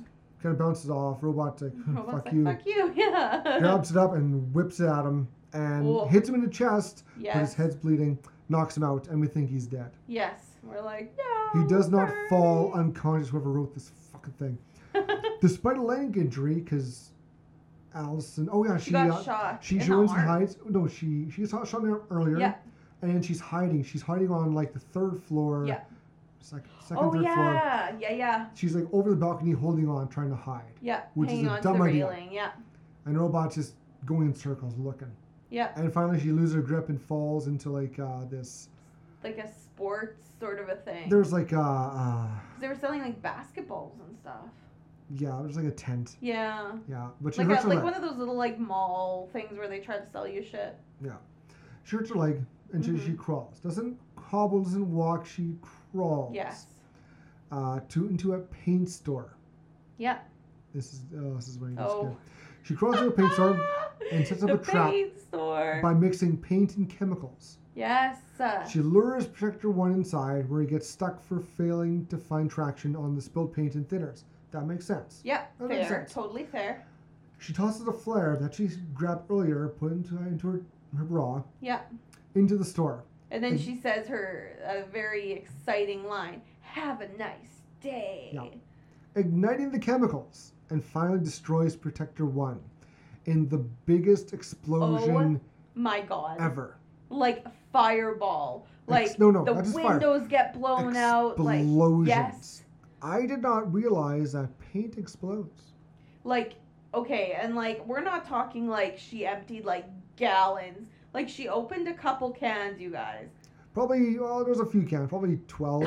Kind of bounces off. Robot's fuck you. Fuck you, yeah. Grabs it up and whips it at him and hits him in the chest. Yes. But his head's bleeding, knocks him out, and we think he's dead. Yes. We're like, no. He does not fall unconscious, whoever wrote this fucking thing. Despite a leg injury, because Allison... Oh, yeah, she got shot. She joins and hides. No, she got shot earlier. Yeah. And then she's hiding. She's hiding on, the third floor. Yeah. Second, third floor. Yeah. She's over the balcony, holding on, trying to hide. Yeah, which is a dumb idea. Railing, yeah. And the robot's just going in circles, looking. Yeah. And finally, she loses her grip and falls into this. A sports sort of a thing. There's they were selling basketballs and stuff. Yeah, it was a tent. Yeah. Yeah, but she hurts her leg. One of those little mall things where they try to sell you shit. Yeah, she hurts her leg and she crawls. Doesn't hobble, doesn't walk. She crawls. Yes. Into a paint store. Yeah. This is where he gets scared. She crawls into a paint store and sets up a trap by mixing paint and chemicals. Yes. She lures Protector 1 inside, where he gets stuck for failing to find traction on the spilled paint and thinners. That makes sense. Yeah, fair. Totally fair. She tosses a flare that she grabbed earlier, put into her bra. Yeah. Into the store. And then she says her very exciting line, have a nice day. Yeah. Igniting the chemicals and finally destroys Protector 1 in the biggest explosion my God. Ever. Like fireball. Like the windows get blown out. Explosions. Yes. I did not realize that paint explodes. Like, okay, and like we're not talking like she emptied like gallons. Like she opened a couple cans, you guys. Probably, well, there was a few cans. Probably 12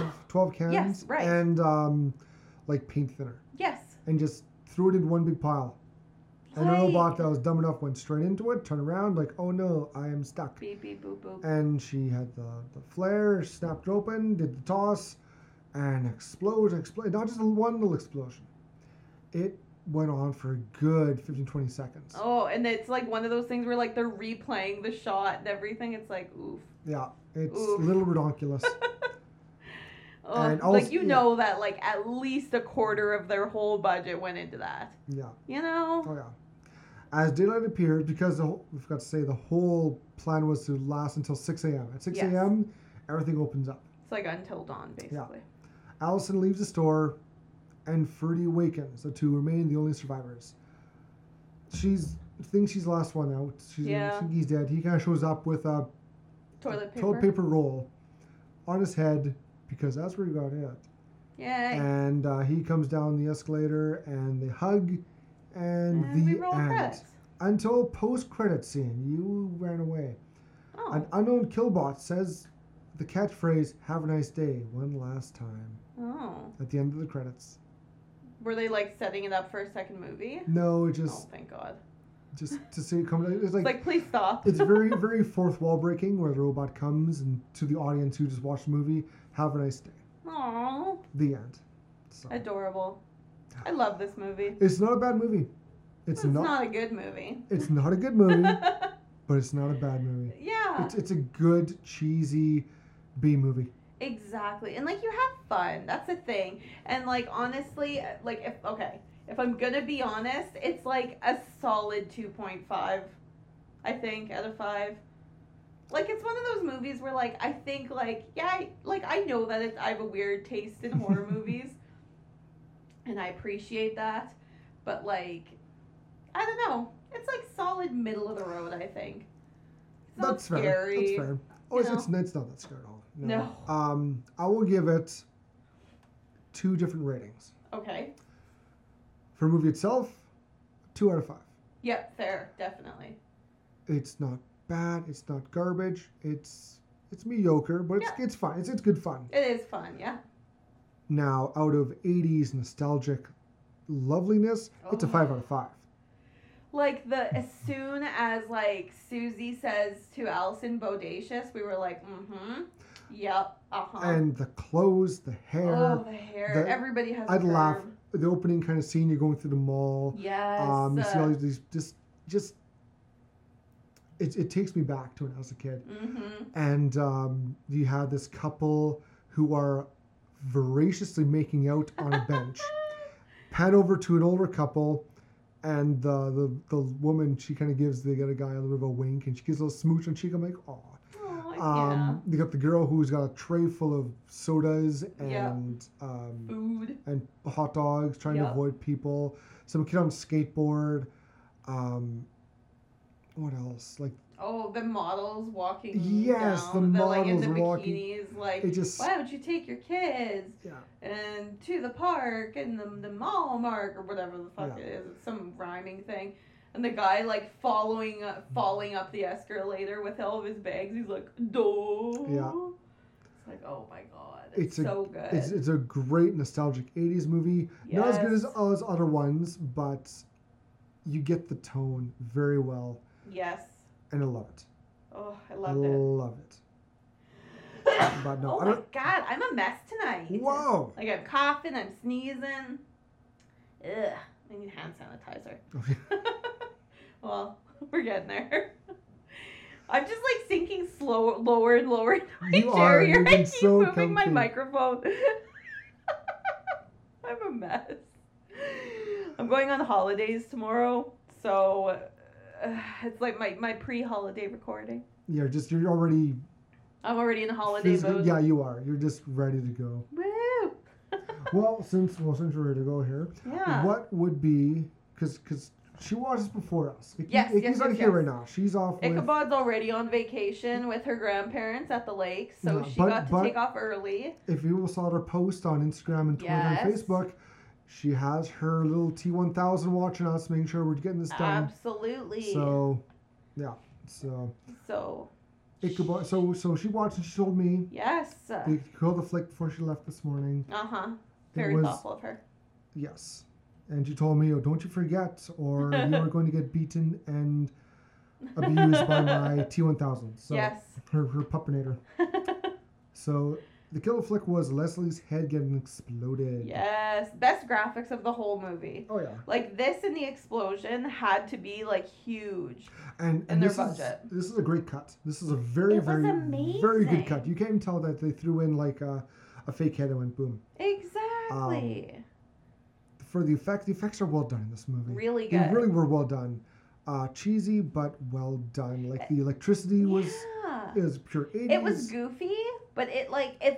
cans. Yes, right. And like paint thinner. Yes. And just threw it in one big pile. And a robot that was dumb enough went straight into it, turned around, like, oh no, I am stuck. Beep, beep, boop, boop. And she had the flare, snapped open, did the toss, and explode. Not just one little explosion. It went on for a good 15, 20 seconds. Oh, and it's like one of those things where, like, they're replaying the shot and everything. It's like, oof. Yeah, it's a little ridiculous. And also, like, you know that, like, at least a quarter of their whole budget went into that. Yeah. You know? Oh, yeah. As daylight appeared, because we forgot to say, the whole plan was to last until 6 a.m. At 6 a.m., everything opens up. It's like until dawn, basically. Yeah. Allison leaves the store, and Ferdy awakens. The two remain the only survivors. She thinks she's the last one out. I think he's dead. He kind of shows up with a toilet paper roll on his head. Because that's where he got hit. Yeah. And he comes down the escalator, and they hug, and the end. Credits. Until post-credit scene, you ran away. Oh. An unknown killbot says the catchphrase "Have a nice day" one last time. Oh. At the end of the credits. Were they like setting it up for a second movie? No, just. Oh, thank God. Just to see it come. It's like please stop. It's very, very fourth wall breaking, where the robot comes and to the audience who just watched the movie. Have a nice day. Aww. The end. So. Adorable. I love this movie. It's not a bad movie. It's not a good movie. It's not a good movie, but it's not a bad movie. Yeah. It's a good, cheesy B movie. Exactly. And, like, you have fun. That's the thing. And, like, honestly, like, if I'm going to be honest, it's, like, a solid 2.5, I think, out of 5. Like, it's one of those movies where, like, I think, like, I know that I have a weird taste in horror movies, and I appreciate that, but, like, I don't know. It's, like, solid middle of the road, I think. It's not scary. Fair. That's fair. Oh, it's not that scary at all. No. I will give it 2 different ratings. Okay. For the movie itself, 2 out of 5. Yep, fair. Definitely. It's not bad, it's not garbage, it's mediocre, but it's fun. It's good fun. It is fun, yeah. Now, out of 80s nostalgic loveliness, it's a 5 out of 5. Like, as soon as, like, Susie says to Allison bodacious, we were like, mm-hmm, yep, uh-huh. And the clothes, the hair. Oh, the hair. Everybody has I'd laugh. The opening kind of scene, you're going through the mall. Yes. You see all these, just It takes me back to when I was a kid. Mm-hmm. And you have this couple who are voraciously making out on a bench. Pan over to an older couple, and the woman, she kind of gives the other guy a little bit of a wink, and she gives a little smooch on cheek. I'm like, aw. You got the girl who's got a tray full of sodas and food and hot dogs, trying to avoid people. Some kid on a skateboard. What else? Like the models walking. Yes, down. The models like, in the walking. Bikinis, like, it just, why don't you take your kids? Yeah. And to the park and the mall mark or whatever the fuck it is. It's some rhyming thing. And the guy like falling up the escalator with all of his bags. He's like, "Duh." Yeah. It's like, oh my God, it's so good. It's a great nostalgic '80s movie. Yes. Not as good as other ones, but you get the tone very well. Yes. And I love it. Oh, I loved it. I love it. But no, God, I'm a mess tonight. Whoa. Like, I'm coughing, I'm sneezing. Ugh, I need hand sanitizer. Okay. Well, we're getting there. I'm just, like, sinking lower and lower into my chair here. I keep moving my microphone. I'm a mess. I'm going on holidays tomorrow, so... it's like my pre-holiday recording. Yeah, I'm already in holiday mode. Yeah, you are. You're just ready to go. Woo! Well, since we're ready to go here, what would be... Because She watches before us. Icky's not here right now. She's off. Ichabod's already on vacation with her grandparents at the lake, so she got to take off early. If you saw her post on Instagram and Twitter and Facebook, she has her little T1000 watching us, making sure we're getting this done. Absolutely. So, yeah. So. Ichabod. So she watched and she told me. Yes. They called the flick before she left this morning. Uh huh. Very thoughtful of her. Yes. And she told me, oh, don't you forget, or you are going to get beaten and abused by my T-1000. So, yes. Her puppinator. So, the killer flick was Leslie's head getting exploded. Yes. Best graphics of the whole movie. Oh, yeah. Like, this and the explosion had to be, like, huge in their budget. This is a great cut. This is a very good cut. You can't even tell that they threw in, like, a fake head and went boom. Exactly. For the effects, are well done in this movie. Really good. They really were well done. Cheesy, but well done. Like, the electricity was pure 80s. It was goofy, but it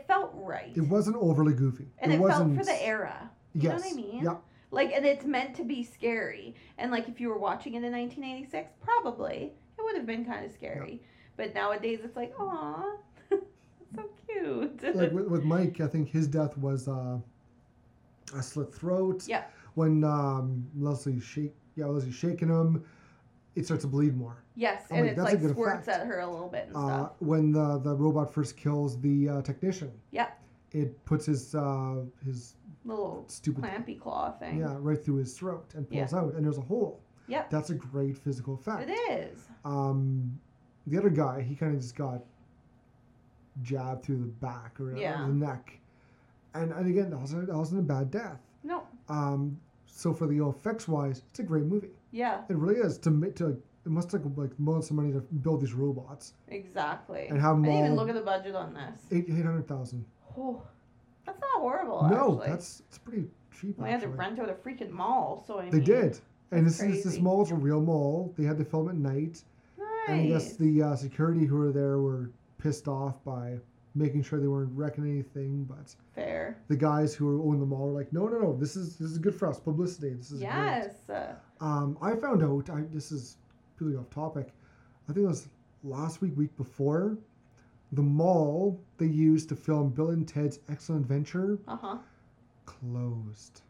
felt right. It wasn't overly goofy. And it felt for the era. You know what I mean? Yeah. Like, and it's meant to be scary. And, like, if you were watching it in 1986, probably, it would have been kind of scary. Yeah. But nowadays, it's like, aw, that's so cute. Like, with Mike, I think his death was... a slit throat. Yeah. When Leslie's shaking him, it starts to bleed more. Yes, and it's like squirts at her a little bit and stuff. When the robot first kills the technician. Yeah. It puts his little stupid clampy claw thing. Yeah, right through his throat and pulls out, and there's a hole. Yeah. That's a great physical effect. It is. The other guy, he kind of just got jabbed through the back or the neck. And again, that wasn't a bad death. No. So for the effects wise, it's a great movie. Yeah. It really is. It must take like loads of money to build these robots. Exactly. And have them I didn't even look at the budget on this. 800,000. Oh, that's not horrible. No, actually. It's pretty cheap. They had to rent out a freaking mall, so they did. And this mall is a real mall. They had to film at night. Nice. And I guess the security who were there were pissed off by making sure they weren't wrecking anything, but fair. The guys who own the mall were like, no, this is good for us, publicity. This is great. I found out. This is purely off topic. I think it was last week before, the mall they used to film Bill and Ted's Excellent Adventure closed.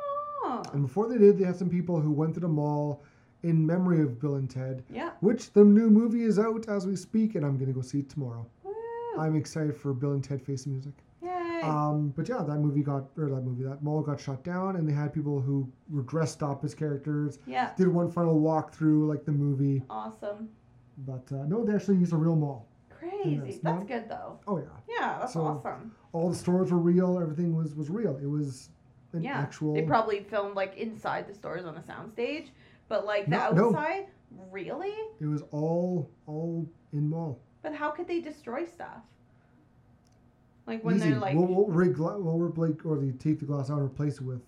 Oh. And before they did, they had some people who went to the mall in memory of Bill and Ted. Yeah. Which the new movie is out as we speak, and I'm gonna go see it tomorrow. I'm excited for Bill and Ted Face the Music. Yay! But yeah, that mall got shut down, and they had people who were dressed up as characters. Yeah. Did one final walkthrough like the movie. Awesome. But no, they actually used a real mall. Crazy. That's good though. Oh yeah. Yeah, that's awesome. All the stores were real. Everything was real. It was an actual. They probably filmed like inside the stores on a soundstage, but like outside, really. It was all in mall. But how could they destroy stuff? Like when they're like... We'll take the glass out and replace it with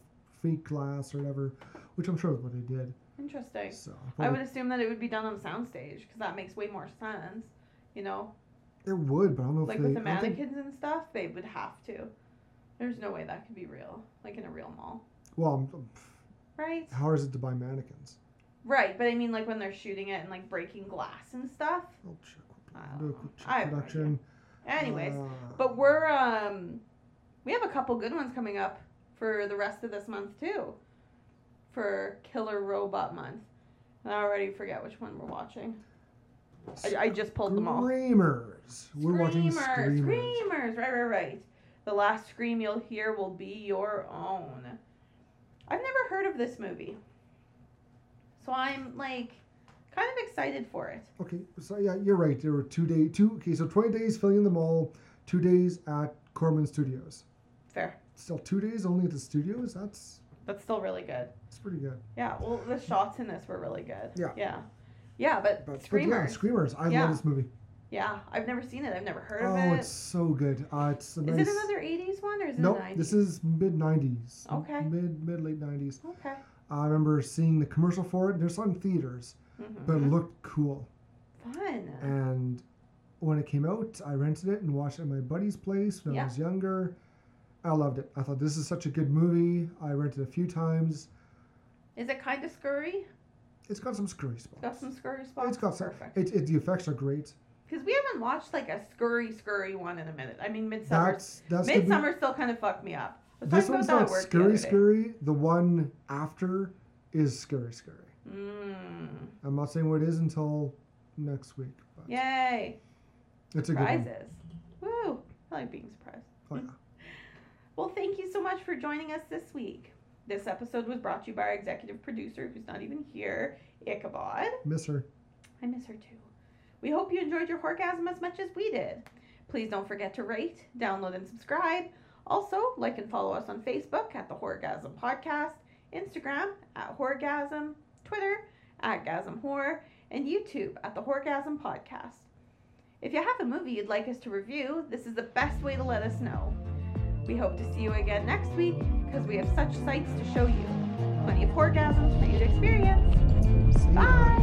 fake glass or whatever, which I'm sure is what they did. Interesting. So, I would assume that it would be done on a soundstage because that makes way more sense, you know? It would, but I don't know if with the mannequins and stuff, they would have to. There's no way that could be real, like in a real mall. Well, right? How is it to buy mannequins? Right, but I mean like when they're shooting it and like breaking glass and stuff. Oh, sure. Production. Anyways, but we're we have a couple good ones coming up for the rest of this month too, for Killer Robot Month. And I already forget which one we're watching. I just pulled them all. Screamers. We're watching Screamers. Screamers. Right. The last scream you'll hear will be your own. I've never heard of this movie, so I'm like. Kind of excited for it. Okay, so yeah, you're right. There were 2 days. Okay, so 20 days filming in the mall, 2 days at Corman Studios. Fair. Still 2 days only at the studios. That's still really good. It's pretty good. Yeah. Well, the shots in this were really good. Yeah. Yeah. Yeah, but Screamers. But yeah, Screamers. I love this movie. Yeah, I've never seen it. I've never heard of it. Oh, it's so good. Is it another 80s one or is it a 90s? This is mid 90s. Okay. Mid late 90s. Okay. I remember seeing the commercial for it. There's some theaters. Mm-hmm. But it looked cool. Fun. And when it came out, I rented it and watched it at my buddy's place when I was younger. I loved it. I thought, this is such a good movie. I rented it a few times. Is it kind of scurry? It's got some scurry spots. Got some scurry spots. It's got perfect. The effects are great. Because we haven't watched like a scurry one in a minute. I mean, Midsummer. Midsummer still kind of fucked me up. This one's not scurry. The one after is scurry. Mm. I'm not saying what it is until next week. But yay! It's surprises. A good one. Woo! I like being surprised. Oh, yeah. Well, thank you so much for joining us this week. This episode was brought to you by our executive producer, who's not even here, Ichabod. Miss her. I miss her too. We hope you enjoyed your Horgasm as much as we did. Please don't forget to rate, download, and subscribe. Also, like and follow us on Facebook at the Horgasm Podcast, Instagram at Horgasm, Twitter at GasmHor, and YouTube at the Horgasm Podcast. If you have a movie you'd like us to review, this is the best way to let us know. We hope to see you again next week because we have such sights to show you. Plenty of orgasms for you to experience. Bye!